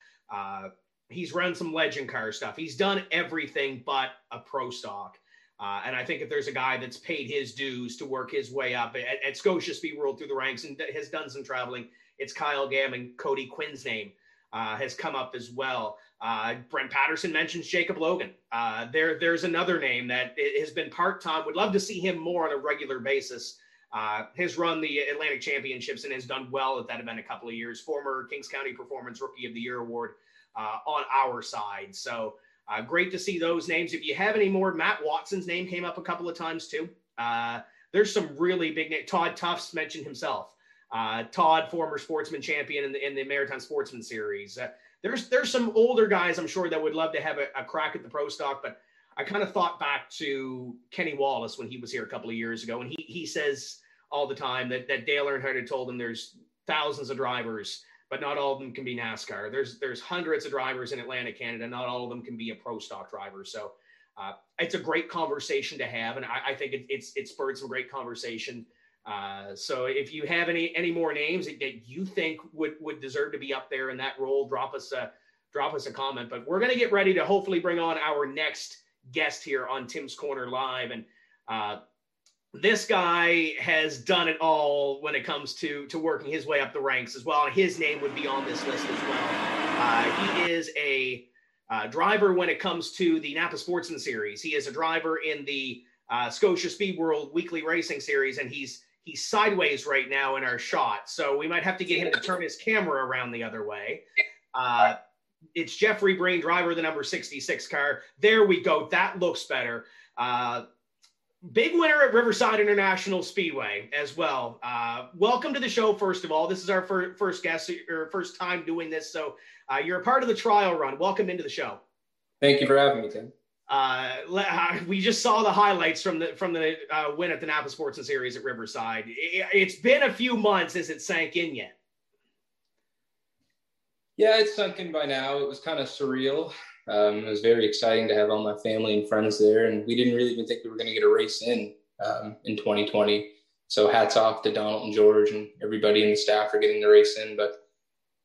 He's run some legend car stuff. He's done everything but a pro stock. And I think if there's a guy that's paid his dues to work his way up at Scotia Speed World through the ranks and has done some traveling, it's Kyle Gammon. Cody Quinn's name has come up as well. Brent Patterson mentions Jacob Logan. There's another name that has been part-time. Would love to see him more on a regular basis. Has run the Atlantic Championships and has done well at that event a couple of years. Former Kings County Performance Rookie of the Year award on our side. So great to see those names. If you have any more, Matt Watson's name came up a couple of times too. There's some really big names. Todd Tufts mentioned himself. Todd, former sportsman champion in the Maritime Sportsman Series. There's some older guys, I'm sure, that would love to have a crack at the pro stock, but I kind of thought back to Kenny Wallace when he was here a couple of years ago, and he says all the time that Dale Earnhardt had told him there's thousands of drivers, but not all of them can be NASCAR. There's hundreds of drivers in Atlantic Canada. Not all of them can be a pro stock driver. So it's a great conversation to have, and I think it spurred some great conversation. So if you have any more names that you think would deserve to be up there in that role, drop us a comment. But we're going to get ready to hopefully bring on our next guest here on Tim's Corner Live. And this guy has done it all when it comes to working his way up the ranks as well. His name would be on this list as well. He is a driver when it comes to the Napa Sportsman Series. He is a driver in the Scotia Speed World Weekly Racing Series, and he's sideways right now in our shot, so we might have to get him to turn his camera around the other way. It's Jeffrey Breen, driver of the number 66 car. There we go. That looks better. Big winner at Riverside International Speedway as well. Welcome to the show, first of all. This is our first guest, or first time doing this, so you're a part of the trial run. Welcome into the show. Thank you for having me, Tim. We just saw the highlights from the win at the Napa Sportsman Series at Riverside. It's been a few months. Has it sank in yet? Yeah, it's sunk in by now. It was kind of surreal. It was very exciting to have all my family and friends there, and we didn't really even think we were going to get a race in 2020. So hats off to Donald and George and everybody in the staff for getting the race in. But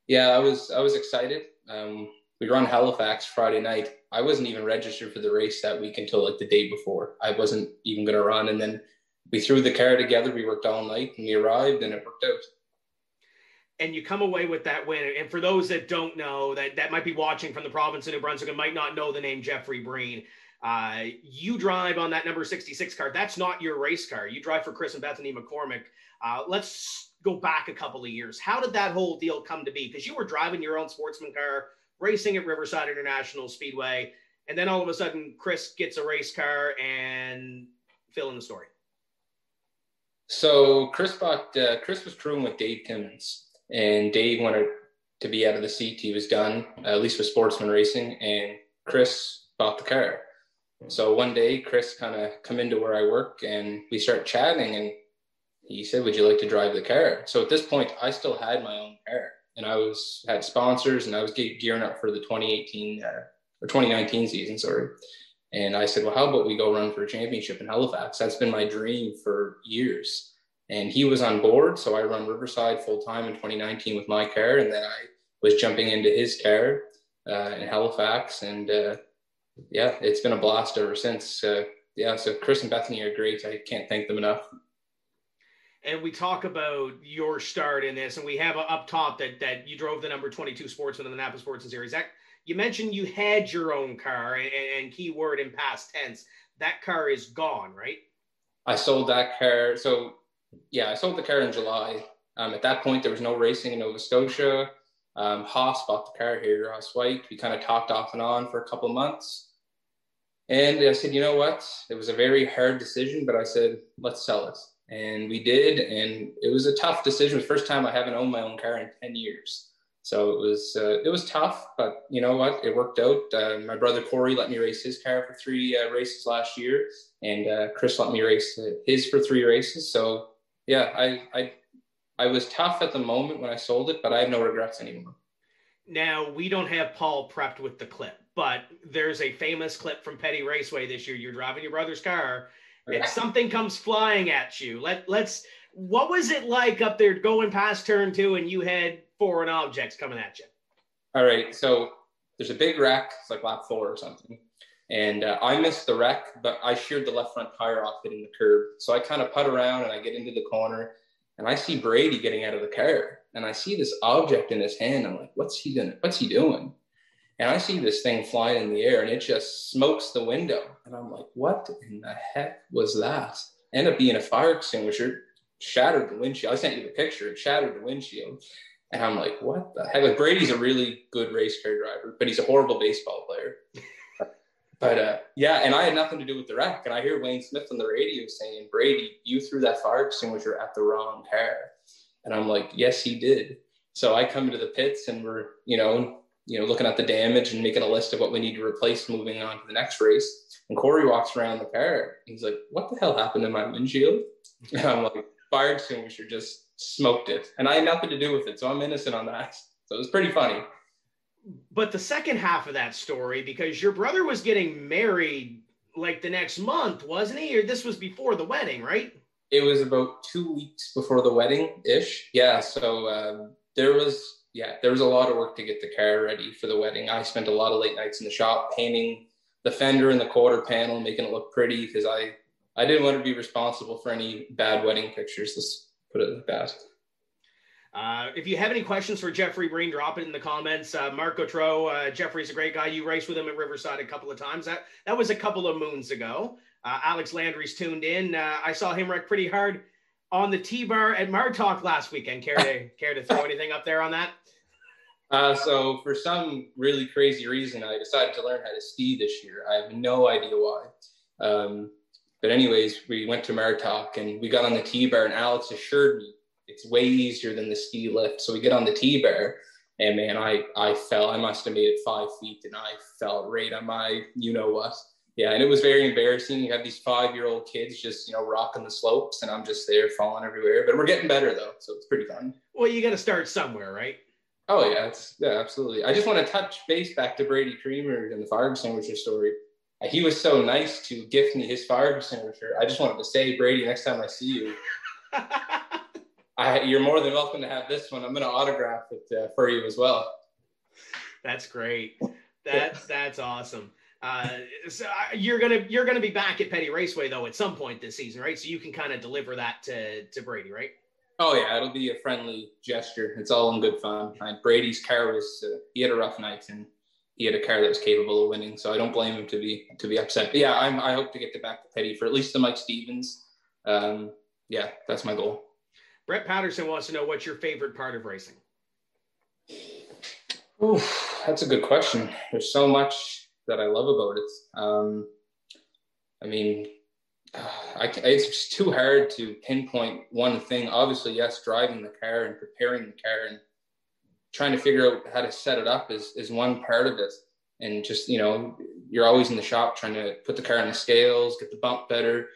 yeah, I was excited. We were on Halifax Friday night. I wasn't even registered for the race that week until like the day before. I wasn't even going to run. And then we threw the car together. We worked all night and we arrived and it worked out. And you come away with that win. And for those that don't know, that might be watching from the province of New Brunswick and might not know the name Jeffrey Breen, you drive on that number 66 car. That's not your race car. You drive for Chris and Bethany McCormick. Let's go back a couple of years. How did that whole deal come to be? Because you were driving your own sportsman car, racing at Riverside International Speedway, and then all of a sudden Chris gets a race car, and fill in the story. So Chris was crewing with Dave Timmons, and Dave wanted to be out of the seat. He was done, at least with sportsman racing, and Chris bought the car. So one day Chris kind of come into where I work, and we start chatting, and he said, would you like to drive the car? So at this point I still had my own car. And I had sponsors, and I was gearing up for the 2019 season, sorry. And I said, well, how about we go run for a championship in Halifax? That's been my dream for years. And he was on board, so I run Riverside full-time in 2019 with my car, and then I was jumping into his car in Halifax. And, yeah, it's been a blast ever since. Yeah, so Chris and Bethany are great. I can't thank them enough. And we talk about your start in this, and we have up top that you drove the number 22 Sportsman in the Napa Sportsman Series. You mentioned you had your own car, and keyword in past tense. that car is gone, right? I sold that car. So yeah, I sold the car in July. At that point, there was no racing in Nova Scotia. Haas bought the car here, Haas White. We kind of talked off and on for a couple months. And I said, you know what? It was a very hard decision, but I said, let's sell it. And we did. And it was a tough decision. It was the first time I haven't owned my own car in 10 years. So it was tough, but you know what? It worked out. My brother Corey let me race his car for 3 races last year. And Chris let me race his for 3 races. So yeah, I was tough at the moment when I sold it, but I have no regrets anymore. Now, we don't have Paul prepped with the clip, but there's a famous clip from Petty Raceway this year. You're driving your brother's car, and something comes flying at you. Let's. What was it like up there going past turn 2 and you had foreign objects coming at you? All right, so there's a big wreck. It's like lap 4 or something. And I missed the wreck, but I sheared the left front tire off hitting the curb. So I kind of putt around and I get into the corner. And I see Brady getting out of the car and I see this object in his hand. I'm like, what's he doing? And I see this thing flying in the air and it just smokes the window. And I'm like, what in the heck was that? Ended up being a fire extinguisher, shattered the windshield. I sent you the picture, it shattered the windshield. And I'm like, what the heck? Like, Brady's a really good race car driver, but he's a horrible baseball player. But yeah, and I had nothing to do with the wreck. And I hear Wayne Smith on the radio saying, Brady, you threw that fire extinguisher at the wrong car. And I'm like, yes, he did. So I come into the pits and we're, you know, looking at the damage and making a list of what we need to replace moving on to the next race. And Corey walks around the car. He's like, what the hell happened to my windshield? And I'm like, fire extinguisher just smoked it. And I had nothing to do with it. So I'm innocent on that. So it was pretty funny. But the second half of that story, because your brother was getting married like the next month, wasn't he? Or this was before the wedding, right? It was about 2 weeks before the wedding-ish. Yeah, so there was a lot of work to get the car ready for the wedding. I spent a lot of late nights in the shop painting the fender and the quarter panel, making it look pretty, because I didn't want to be responsible for any bad wedding pictures. Let's put it like that. If you have any questions for Jeffrey Breen, drop it in the comments. Mark Gautreau, Jeffrey's a great guy. You raced with him at Riverside a couple of times. That was a couple of moons ago. Alex Landry's tuned in. I saw him wreck pretty hard on the T-bar at Martok last weekend. Care to throw anything up there on that? So for some really crazy reason, I decided to learn how to ski this year. I have no idea why. But anyways, we went to Martok and we got on the T-bar and Alex assured me it's way easier than the ski lift. So we get on the T-bar and man, I fell. I must've made it 5 feet and I fell right on my, you know what? Yeah. And it was very embarrassing. You have these 5-year-old kids just, you know, rocking the slopes and I'm just there falling everywhere, but we're getting better though. So it's pretty fun. Well, you got to start somewhere, right? Oh yeah. Yeah, absolutely. I just want to touch base back to Brady Creamer and the fire extinguisher story. He was so nice to gift me his fire extinguisher. I just wanted to say, Brady, next time I see you, you're more than welcome to have this one. I'm going to autograph it for you as well. That's great. That's awesome. So you're gonna be back at Petty Raceway though at some point this season, right? So you can kind of deliver that to Brady, right? Oh yeah, it'll be a friendly gesture. It's all in good fun. Brady's car was he had a rough night and he had a car that was capable of winning, so I don't blame him to be upset. But yeah, I hope to get to back to Petty for at least the Mike Stevens. Yeah, that's my goal. Brett Patterson wants to know, what's your favorite part of racing? Ooh, that's a good question. There's so much that I love about it. I mean, it's too hard to pinpoint one thing. Obviously, yes, driving the car and preparing the car and trying to figure out how to set it up is one part of it. And just, you know, you're always in the shop trying to put the car on the scales, get the bump better.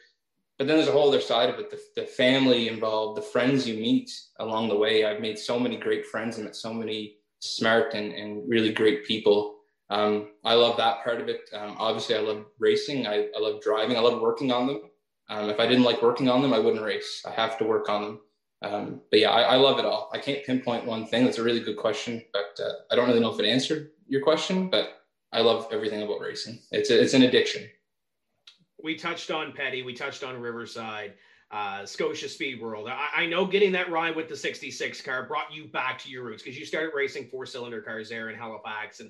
But then there's a whole other side of it, the family involved, the friends you meet along the way. I've made so many great friends and met so many smart and really great people. I love that part of it. Obviously, I love racing. I love driving. I love working on them. If I didn't like working on them, I wouldn't race. I have to work on them. But yeah, I love it all. I can't pinpoint one thing. That's a really good question, but I don't really know if it answered your question, but I love everything about racing. It's an addiction. We touched on Petty. We touched on Riverside, Scotia Speed World. I know getting that ride with the 66 car brought you back to your roots because you started racing 4-cylinder cars there in Halifax. And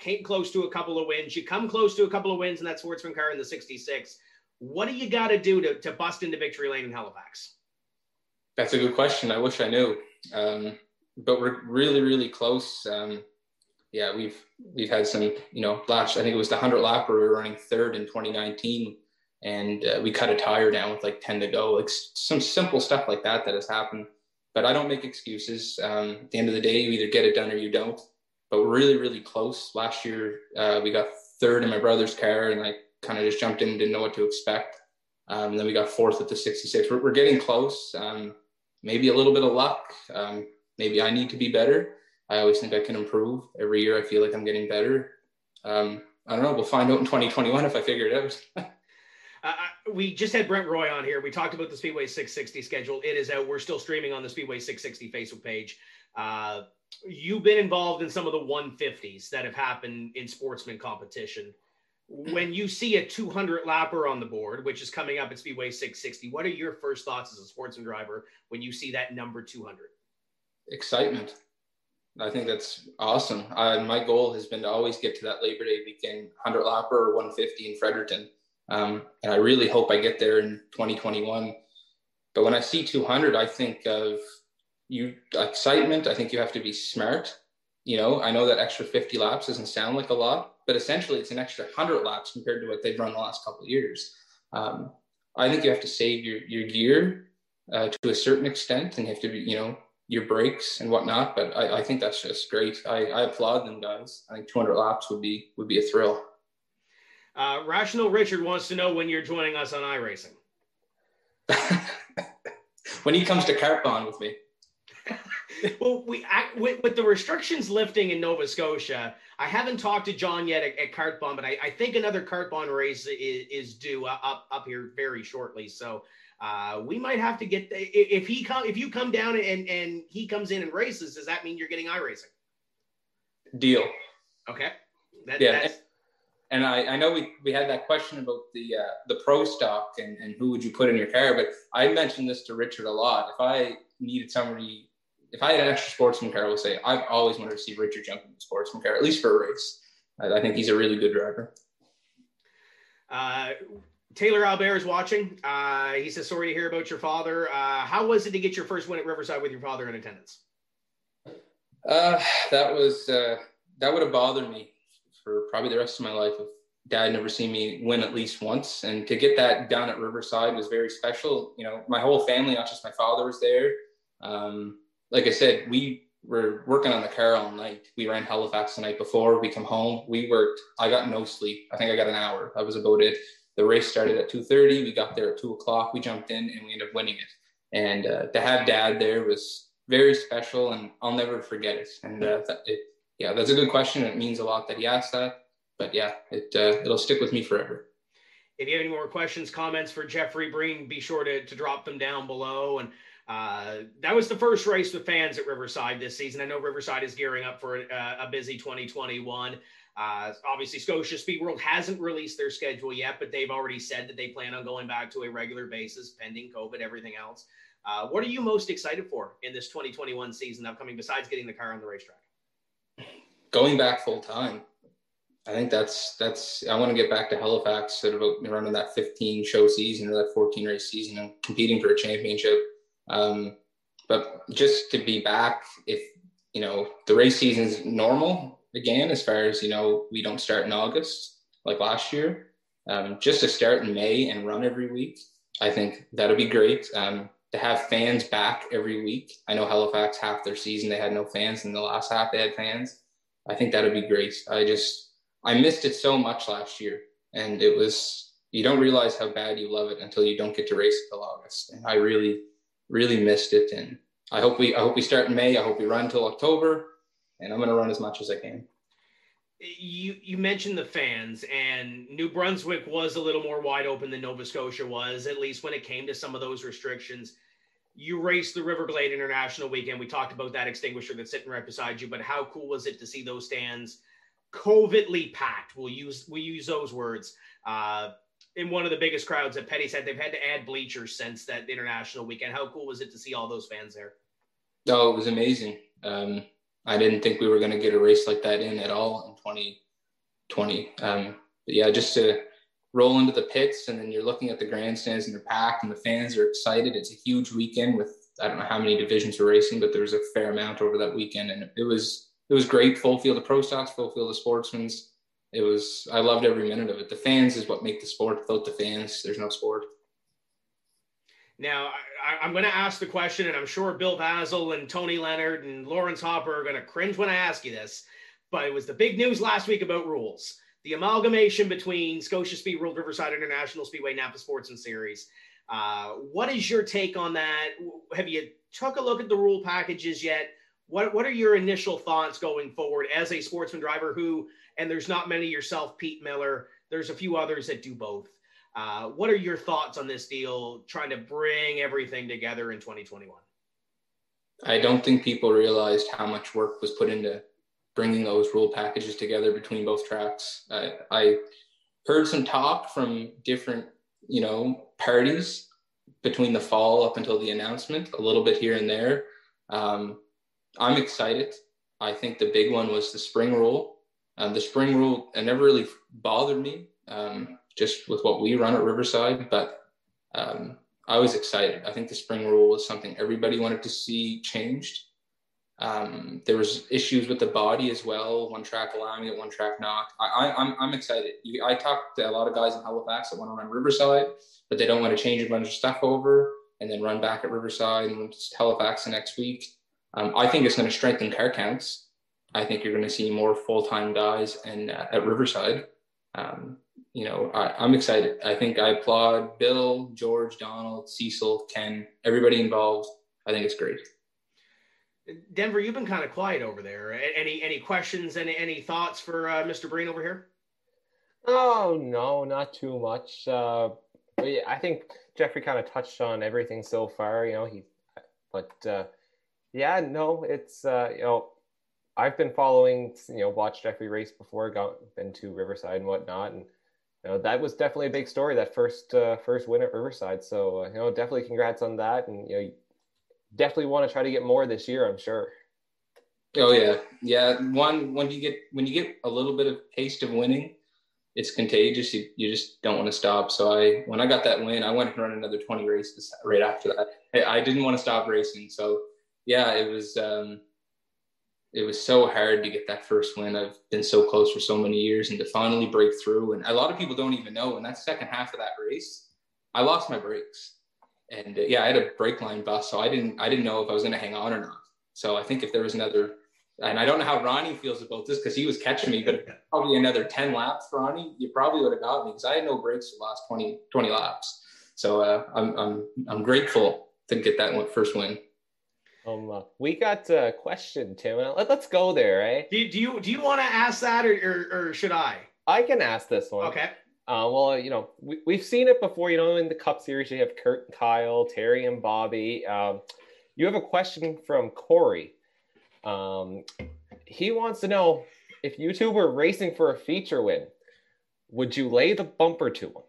Came close to a couple of wins. You come close to a couple of wins in that sportsman car in the 66. What do you got to do to bust into victory lane in Halifax? That's a good question. I wish I knew. But we're really, really close. Yeah, we've had some, last, I think it was the 100 lap where we were running third in 2019. And we cut a tire down with like 10 to go, like some simple stuff like that that has happened. But I don't make excuses. At the end of the day, you either get it done or you don't. But we're really, really close. Last year, we got third in my brother's car, and I kind of just jumped in and didn't know what to expect. And then we got fourth at the 66. We're getting close. Maybe a little bit of luck. Maybe I need to be better. I always think I can improve. Every year, I feel like I'm getting better. I don't know. We'll find out in 2021 if I figure it out. We just had Brent Roy on here. We talked about the Speedway 660 schedule. It is out. We're still streaming on the Speedway 660 Facebook page. You've been involved in some of the 150s that have happened in sportsman competition. When you see a 200 lapper on the board, which is coming up at Speedway 660, what are your first thoughts as a sportsman driver when you see that number 200? Excitement. I think that's awesome. My goal has been to always get to that Labor Day weekend 100 lapper or 150 in Fredericton. And I really hope I get there in 2021. But when I see 200, I think of excitement. I think you have to be smart. I know that extra 50 laps doesn't sound like a lot, but essentially it's an extra 100 laps compared to what they've run the last couple of years. I think you have to save your gear to a certain extent, and you have to be, your brakes and whatnot. But I think that's just great. I applaud them, guys. I think 200 laps would be a thrill. Rational Richard wants to know when you're joining us on iRacing. When he comes to kart bond with me. Well, with the restrictions lifting in Nova Scotia, I haven't talked to John yet at kart bond, but I think another kart bond race is due up here very shortly. So we might have to get if you come down and he comes in and races. Does that mean you're getting iRacing? Deal. Okay. That's. And I know we had that question about the pro stock and who would you put in your car, but I mentioned this to Richard a lot. If I needed somebody, if I had an extra sportsman car, I would say I've always wanted to see Richard jump in the sportsman car, at least for a race. I think he's a really good driver. Taylor Albert is watching. He says, sorry to hear about your father. How was it to get your first win at Riverside with your father in attendance? That would have bothered me for probably the rest of my life. Dad never seen me win at least once. And to get that down at Riverside was very special. My whole family, not just my father, was there. Like I said, we were working on the car all night. We ran Halifax the night before. We come home. We worked. I got no sleep. I think I got an hour. That was about it. The race started at 2:30. We got there at 2 o'clock. We jumped in and we ended up winning it. And to have Dad there was very special, and I'll never forget it. And yeah, that's a good question. It means a lot that he asked that. But yeah, it'll stick with me forever. If you have any more questions, comments for Jeffrey Breen, be sure to drop them down below. And that was the first race with fans at Riverside this season. I know Riverside is gearing up for a busy 2021. Obviously, Scotia Speed World hasn't released their schedule yet, but they've already said that they plan on going back to a regular basis pending COVID, everything else. What are you most excited for in this 2021 season upcoming besides getting the car on the racetrack? Going back full time. I think I want to get back to Halifax sort of around that 15 show season or that 14 race season and competing for a championship. But just to be back, if, the race season's normal again, as far as, we don't start in August like last year, just to start in May and run every week. I think that'll be great. To have fans back every week. I know Halifax, half their season, they had no fans, and the last half they had fans. I think that'd be great. I missed it so much last year, and you don't realize how bad you love it until you don't get to race until August. And I really, really missed it. And I hope we start in May. I hope we run till October, and I'm going to run as much as I can. You mentioned the fans, and New Brunswick was a little more wide open than Nova Scotia was, at least when it came to some of those restrictions. You raced the Riverglade International weekend. We talked about that extinguisher that's sitting right beside you, but how cool was it to see those stands covidly packed? We'll use those words. In one of the biggest crowds that Petty said they've had to add bleachers since that international weekend. How cool was it to see all those fans there? Oh, it was amazing. I didn't think we were going to get a race like that in at all in 2020. But yeah, just to roll into the pits, and then you're looking at the grandstands and they're packed and the fans are excited. It's a huge weekend with, I don't know how many divisions are racing, but there was a fair amount over that weekend, and it was great. Full field of pro stocks, full field of sportsmen's. I loved every minute of it. The fans is what make the sport. Without the fans, there's no sport. Now, I'm going to ask the question, and I'm sure Bill Vasil and Tony Leonard and Lawrence Hopper are going to cringe when I ask you this, but it was the big news last week about rules. The amalgamation between Scotia Speed World, Riverside International Speedway, Napa Sportsman Series. What is your take on that? Have you took a look at the rule packages yet? What are your initial thoughts going forward as a sportsman driver who, and there's not many yourself, Pete Miller, there's a few others that do both. What are your thoughts on this deal, trying to bring everything together in 2021? I don't think people realized how much work was put into bringing those rule packages together between both tracks. I heard some talk from different, parties between the fall up until the announcement, a little bit here and there. I'm excited. I think the big one was the spring rule. The spring rule never really bothered me. Just with what we run at Riverside, but I was excited. I think the spring rule was something everybody wanted to see changed. There was issues with the body as well, one track allowing it, one track not. I'm excited. I talked to a lot of guys in Halifax that want to run Riverside, but they don't want to change a bunch of stuff over and then run back at Riverside and Halifax the next week. I think it's going to strengthen car counts. I think you're going to see more full-time guys and at Riverside. I'm excited. I think I applaud Bill, George, Donald, Cecil, Ken, everybody involved. I think it's great. Denver, you've been kind of quiet over there. Any questions, any thoughts for Mr. Breen over here? Oh, no, not too much. But yeah, I think Jeffrey kind of touched on everything so far, I've been following, watched Jeffrey race before, been to Riverside and whatnot. And, that was definitely a big story, that first win at Riverside. So, definitely congrats on that. And, you definitely want to try to get more this year, I'm sure. Oh, yeah. Yeah. When you get a little bit of taste of winning, it's contagious. You just don't want to stop. So when I got that win, I went to run another 20 races right after that. I didn't want to stop racing. So yeah, it was so hard to get that first win. I've been so close for so many years, and to finally break through. And a lot of people don't even know, in that second half of that race, I lost my brakes, and I had a brake line bust. So I didn't know if I was going to hang on or not. So I think if there was another, and I don't know how Ronnie feels about this, cause he was catching me, but probably another 10 laps, Ronnie, you probably would have got me, cause I had no brakes for the last 20 laps. So I'm grateful to get that first win. We got a question, Tim. Let's go there, right? Do you want to ask that, or should I? I can ask this one. Okay. We've seen it before. In the Cup Series, you have Kurt and Kyle, Terry and Bobby. You have a question from Corey. He wants to know, if you two were racing for a feature win, would you lay the bumper to him?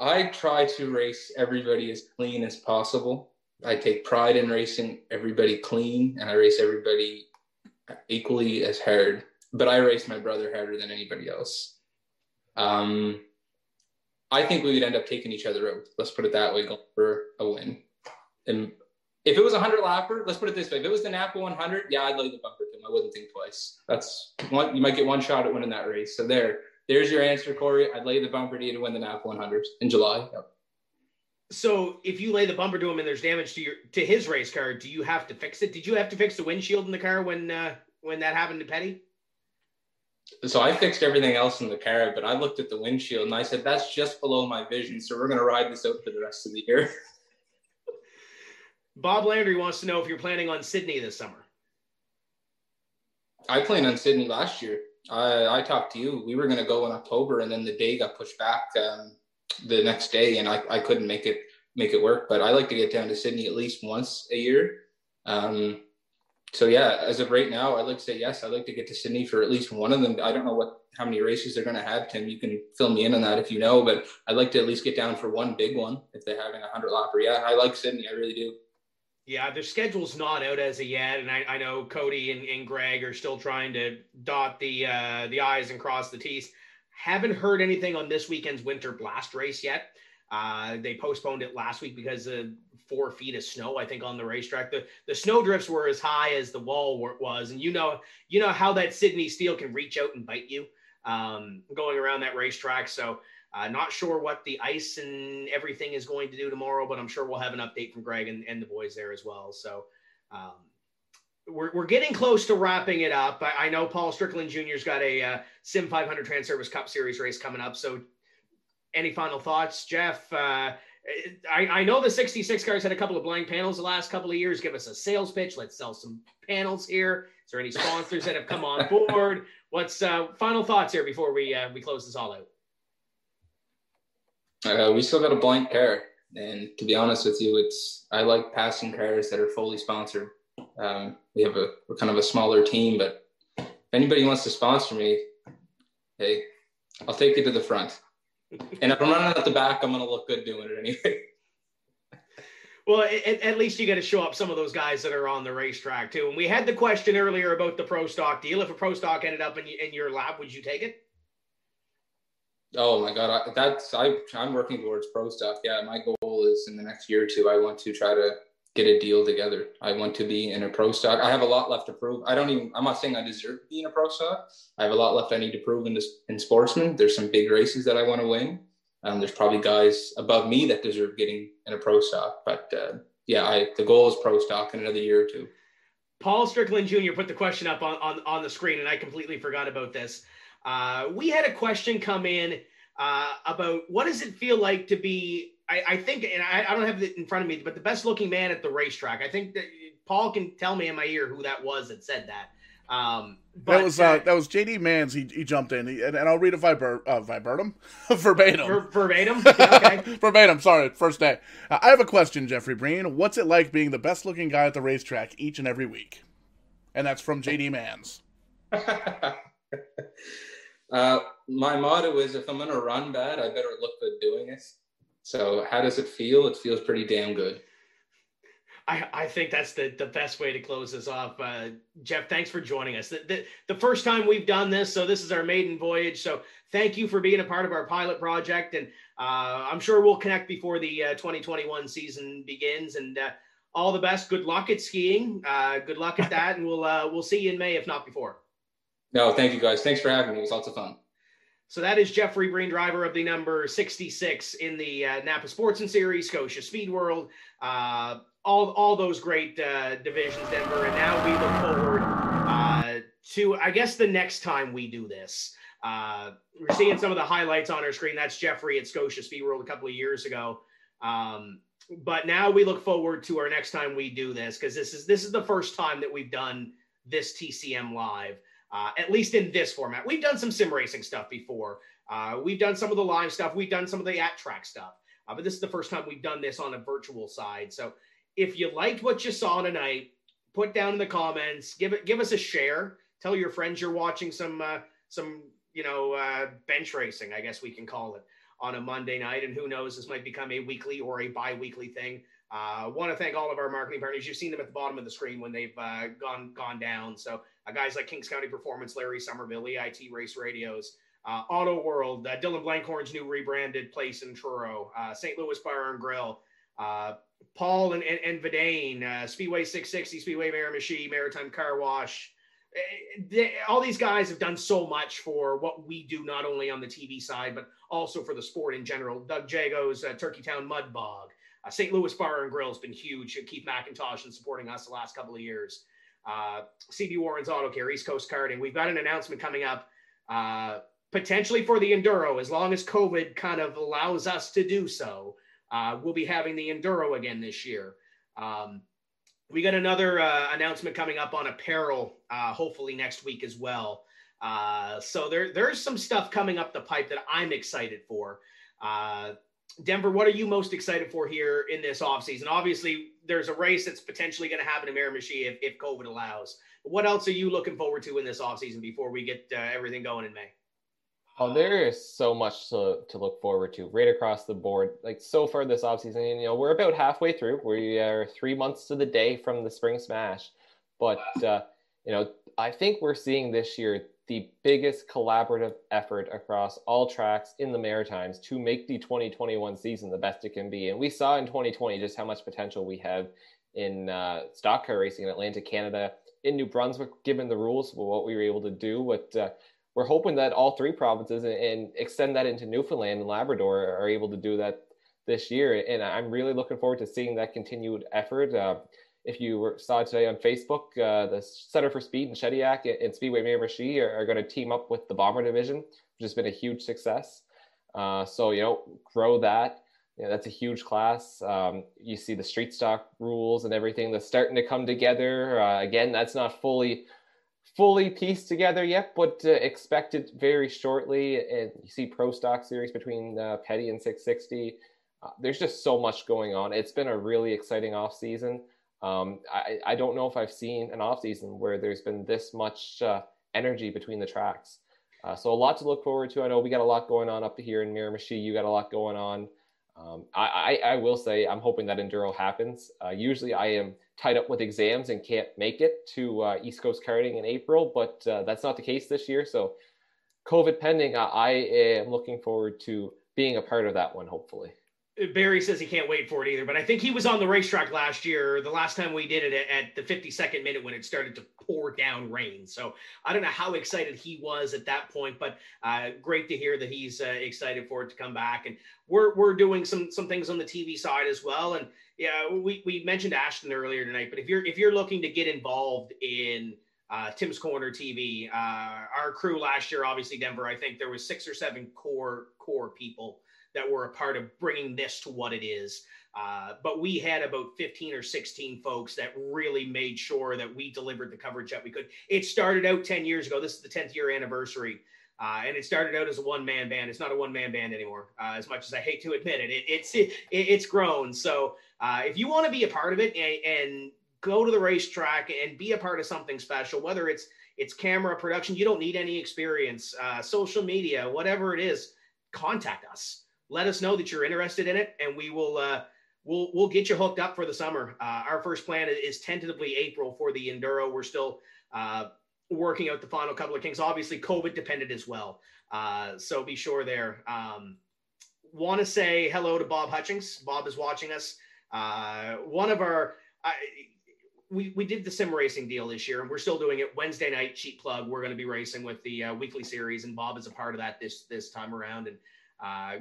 I try to race everybody as clean as possible. I take pride in racing everybody clean, and I race everybody equally as hard. But I race my brother harder than anybody else. I think we would end up taking each other out. Let's put it that way, going for a win. And if it was a 100-lapper, let's put it this way. If it was the Napa 100, I'd lay the bumper to him. I wouldn't think twice. That's one. You might get one shot at winning that race. So there. There's your answer, Corey. I'd lay the bumper to you to win the Napa 100 in July. Yep. So if you lay the bumper to him and there's damage to his race car, do you have to fix it? Did you have to fix the windshield in the car when that happened to Petty? So I fixed everything else in the car, but I looked at the windshield and I said, that's just below my vision. So we're going to ride this out for the rest of the year. Bob Landry wants to know if you're planning on Sydney this summer. I planned on Sydney last year. I talked to you. We were going to go in October, and then the day got pushed back the next day, and I couldn't make it work. But I like to get down to Sydney at least once a year. As of right now, I'd like to say yes. I'd like to get to Sydney for at least one of them. I don't know how many races they're going to have, Tim. You can fill me in on that if you know, but I'd like to at least get down for one big one if they're having a 100-lapper. Yeah, I like Sydney. I really do. Yeah, their schedule's not out as of yet, and I know Cody and Greg are still trying to dot the I's and cross the T's. Haven't heard anything on this weekend's Winter Blast race yet. They postponed it last week because of 4 feet of snow, I think, on the racetrack. The snow drifts were as high as the wall was, and you know how that Sydney steel can reach out and bite you going around that racetrack. So not sure what the ice and everything is going to do tomorrow, but I'm sure we'll have an update from Greg and the boys there as well. So we're getting close to wrapping it up. I know Paul Strickland Jr.'s got a Sim 500 Trans-Service Cup Series race coming up. So any final thoughts, Jeff? I know the 66 cars had a couple of blank panels the last couple of years. Give us a sales pitch. Let's sell some panels here. Is there any sponsors that have come on board? What's final thoughts here before we close this all out? We still got a blank car, and to be honest with you, I like passing cars that are fully sponsored. We have we're kind of a smaller team, but if anybody wants to sponsor me, hey, I'll take you to the front. And if I'm running at the back, I'm going to look good doing it anyway. Well, at least you got to show up some of those guys that are on the racetrack too. And we had the question earlier about the pro stock deal. If a pro stock ended up in your lap, would you take it? Oh my God. I'm working towards pro stock. Yeah. My goal is in the next year or two, I want to try to get a deal together. I want to be in a pro stock. I have a lot left to prove. I'm not saying I deserve to be in a pro stock. I have a lot left I need to prove in sportsman. There's some big races that I want to win. There's probably guys above me that deserve getting in a pro stock, but yeah, the goal is pro stock in another year or two. Paul Strickland Jr. put the question up on the screen, and I completely forgot about this. We had a question come in about what does it feel like to be, I think, and I don't have it in front of me, but the best looking man at the racetrack. I think that Paul can tell me in my ear who that was that said that. That was JD Manns. He jumped in, and I'll read it verbatim. Verbatim? Yeah, okay. Verbatim, sorry, first day. I have a question, Jeffrey Breen. What's it like being the best looking guy at the racetrack each and every week? And that's from JD Manns. My motto is, if I'm going to run bad, I better look good doing it. So how does it feel? It feels pretty damn good. I think that's the best way to close this off. Jeff, thanks for joining us. The first time we've done this, so this is our maiden voyage. So thank you for being a part of our pilot project. And I'm sure we'll connect before the 2021 season begins. And all the best. Good luck at skiing. Good luck at that. And we'll see you in May, if not before. No, thank you, guys. Thanks for having me. It was lots of fun. So that is Jeffrey Breen, driver of the number 66 in the Napa Sportsman Series, Scotia Speed World, all those great divisions, Denver. And now we look forward to, I guess, the next time we do this. We're seeing some of the highlights on our screen. That's Jeffrey at Scotia Speed World a couple of years ago. But now we look forward to our next time we do this, because this is the first time that we've done this TCM live. At least in this format. We've done some sim racing stuff before. We've done some of the live stuff. We've done some of the at-track stuff. But this is the first time we've done this on a virtual side. So if you liked what you saw tonight, put down in the comments, give us a share. Tell your friends you're watching some bench racing, I guess we can call it, on a Monday night. And who knows, this might become a weekly or a bi-weekly thing. I want to thank all of our marketing partners. You've seen them at the bottom of the screen when they've gone down. So guys like Kings County Performance, Larry Somerville, EIT Race Radios, Auto World, Dylan Blankhorn's new rebranded place in Truro, St. Louis Bar and Grill, Paul and Vidane, Speedway 660, Speedway Miramichi, Maritime Car Wash. All these guys have done so much for what we do, not only on the TV side, but also for the sport in general. Doug Jago's Turkey Town Mud Bog. St. Louis Bar and Grill has been huge. Keith McIntosh in supporting us the last couple of years. CB Warren's Auto Care, East Coast Karting. We've got an announcement coming up, potentially for the Enduro, as long as COVID kind of allows us to do so. We'll be having the Enduro again this year. We got another announcement coming up on apparel, hopefully next week as well. So there's some stuff coming up the pipe that I'm excited for. Denver, what are you most excited for here in this offseason? Obviously, there's a race that's potentially going to happen in Miramichi if COVID allows. What else are you looking forward to in this offseason before we get everything going in May? Oh, there is so much to look forward to right across the board. Like, so far this offseason, and, you know, we're about halfway through. We are 3 months to the day from the Spring Smash. But, you know, I think we're seeing this year the biggest collaborative effort across all tracks in the Maritimes to make the 2021 season the best it can be. And we saw in 2020 just how much potential we have in stock car racing in Atlantic Canada, in New Brunswick, given the rules, what we were able to do. What we're hoping that all three provinces and extend that into Newfoundland and Labrador are able to do that this year. And I'm really looking forward to seeing that continued effort. If you saw today on Facebook, the Center for Speed in Shediac and Speedway Miramichi are going to team up with the Bomber Division, which has been a huge success. So, you know, grow that. You know, that's a huge class. You see the street stock rules and everything that's starting to come together. Again, that's not fully pieced together yet, but expected very shortly. And you see Pro Stock Series between Petty and 660. There's just so much going on. It's been a really exciting offseason. I don't know if I've seen an offseason where there's been this much energy between the tracks. So a lot to look forward to. I know we got a lot going on up here in Miramichi. You got a lot going on. I will say I'm hoping that Enduro happens. Usually I am tied up with exams and can't make it to East Coast Karting in April, but that's not the case this year. So COVID pending, I am looking forward to being a part of that one, hopefully. Barry says he can't wait for it either, but I think he was on the racetrack last year, the last time we did it, at the 52nd minute when it started to pour down rain. So I don't know how excited he was at that point, but great to hear that he's excited for it to come back. And we're doing some things on the TV side as well. And yeah, we mentioned Ashton earlier tonight, but if you're looking to get involved in Tim's Corner TV, our crew last year, obviously Denver, I think there was 6 or 7 core people that were a part of bringing this to what it is. But we had about 15 or 16 folks that really made sure that we delivered the coverage that we could. It started out 10 years ago. This is the 10th year anniversary. And it started out as a one-man band. It's not a one-man band anymore, as much as I hate to admit it. It's grown. So if you want to be a part of it and go to the racetrack and be a part of something special, whether it's camera production, you don't need any experience, social media, whatever it is, contact us. Let us know that you're interested in it, and we will we'll get you hooked up for the summer. Our first plan is tentatively April for the Enduro. We're still working out the final couple of things. Obviously, COVID dependent as well, so be sure there. Want to say hello to Bob Hutchings. Bob is watching us. One of our we did the sim racing deal this year, and we're still doing it Wednesday night. Cheap plug. We're going to be racing with the weekly series, and Bob is a part of that this time around. And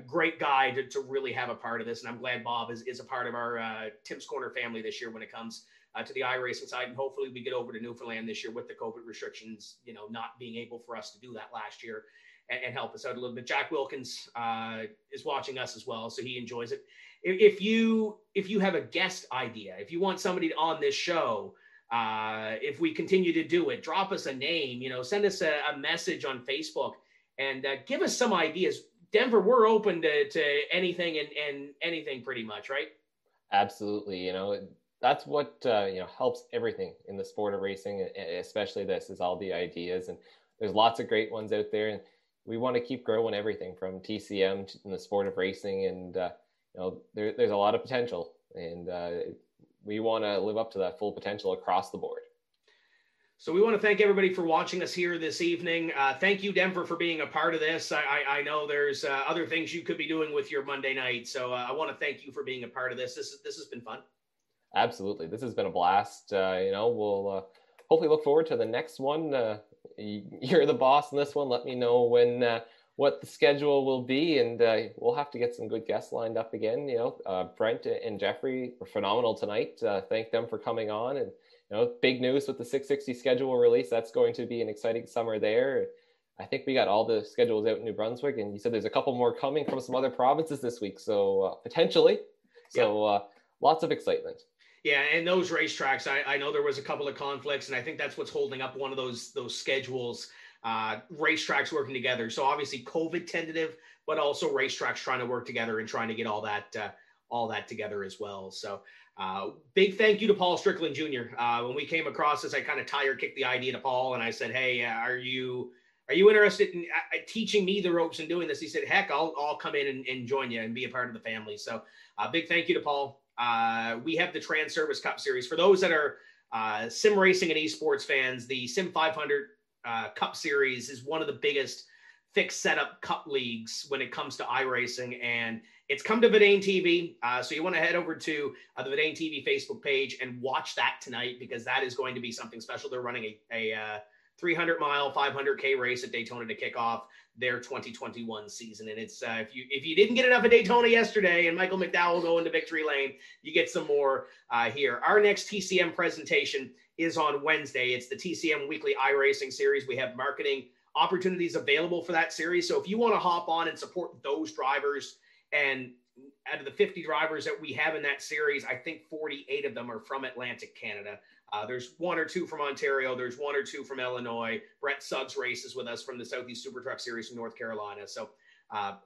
great guy to really have a part of this. And I'm glad Bob is a part of our Tim's Corner family this year when it comes to the iRacing side. And hopefully we get over to Newfoundland this year with the COVID restrictions, you know, not being able for us to do that last year and help us out a little bit. Jack Wilkins is watching us as well, so he enjoys it. If you have a guest idea, if you want somebody on this show, if we continue to do it, drop us a name, you know, send us a message on Facebook and give us some ideas. Denver, we're open to anything and anything pretty much, right? Absolutely. You know, that's what, you know, helps everything in the sport of racing, especially this, is all the ideas. And there's lots of great ones out there. And we want to keep growing everything from TCM to in the sport of racing. And, you know, there's a lot of potential. And we want to live up to that full potential across the board. So we want to thank everybody for watching us here this evening. Thank you, Denver, for being a part of this. I know there's other things you could be doing with your Monday night. So I want to thank you for being a part of this. This has been fun. Absolutely. This has been a blast. You know, we'll hopefully look forward to the next one. You're the boss in this one. Let me know when what the schedule will be. And we'll have to get some good guests lined up again. You know, Brent and Jeffrey were phenomenal tonight. Thank them for coming on. And you know, big news with the 660 schedule release. That's going to be an exciting summer there. I think we got all the schedules out in New Brunswick, and you said there's a couple more coming from some other provinces this week. So potentially, so yeah. Lots of excitement. Yeah, and those racetracks, I know there was a couple of conflicts, and I think that's what's holding up one of those schedules. Racetracks working together. So obviously COVID tentative, but also racetracks trying to work together and trying to get all that together as well. So big thank you to Paul Strickland Jr. When we came across this, I kind of tire kicked the idea to Paul and I said, hey, are you are you interested in teaching me the ropes and doing this? He said, heck, I'll come in and join you and be a part of the family. So a big thank you to Paul. We have the Trans Service Cup Series. For those that are sim racing and esports fans, the Sim 500 Cup Series is one of the biggest fixed setup cup leagues when it comes to iRacing, and it's come to Vidane TV. So you want to head over to the Vidane TV Facebook page and watch that tonight, because that is going to be something special. They're running a 300-mile 500K race at Daytona to kick off their 2021 season. And it's if you didn't get enough of Daytona yesterday and Michael McDowell going to victory lane, you get some more here. Our next TCM presentation is on Wednesday. It's the TCM Weekly iRacing Series. We have marketing opportunities available for that series. So if you want to hop on and support those drivers, and out of the 50 drivers that we have in that series, I think 48 of them are from Atlantic Canada. There's one or two from Ontario. There's one or two from Illinois. Brett Suggs races with us from the Southeast Super Truck Series from North Carolina. So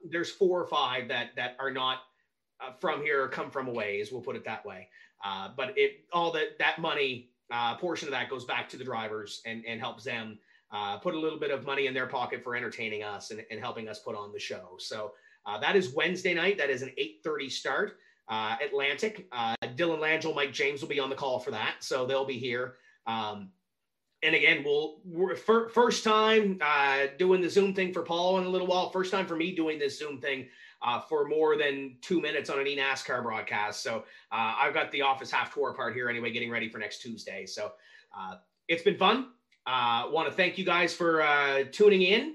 there's 4 or 5 that are not from here or come from a ways. We'll put it that way. But all that money, portion of that goes back to the drivers and helps them put a little bit of money in their pocket for entertaining us and helping us put on the show. So that is Wednesday night. That is an 8:30 start. Atlantic. Dylan Langell, Mike James will be on the call for that. So they'll be here. And again, we're first time doing the Zoom thing for Paul in a little while. First time for me doing this Zoom thing for more than 2 minutes on an eNASCAR broadcast. So I've got the office half tour part here anyway, getting ready for next Tuesday. So it's been fun. Want to thank you guys for tuning in.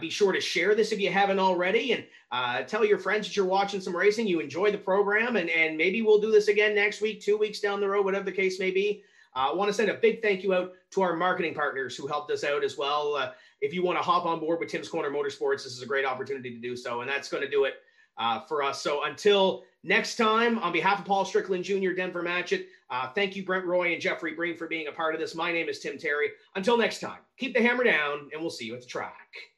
Be sure to share this if you haven't already, and tell your friends that you're watching some racing, you enjoy the program, and maybe we'll do this again next week, 2 weeks down the road, whatever the case may be. I want to send a big thank you out to our marketing partners who helped us out as well. If you want to hop on board with Tim's Corner Motorsports, this is a great opportunity to do so, and that's going to do it for us. So until next time, on behalf of Paul Strickland Jr., Denver Matchett, thank you, Brent Roy and Jeffrey Breen, for being a part of this. My name is Tim Terry. Until next time, keep the hammer down, and we'll see you at the track.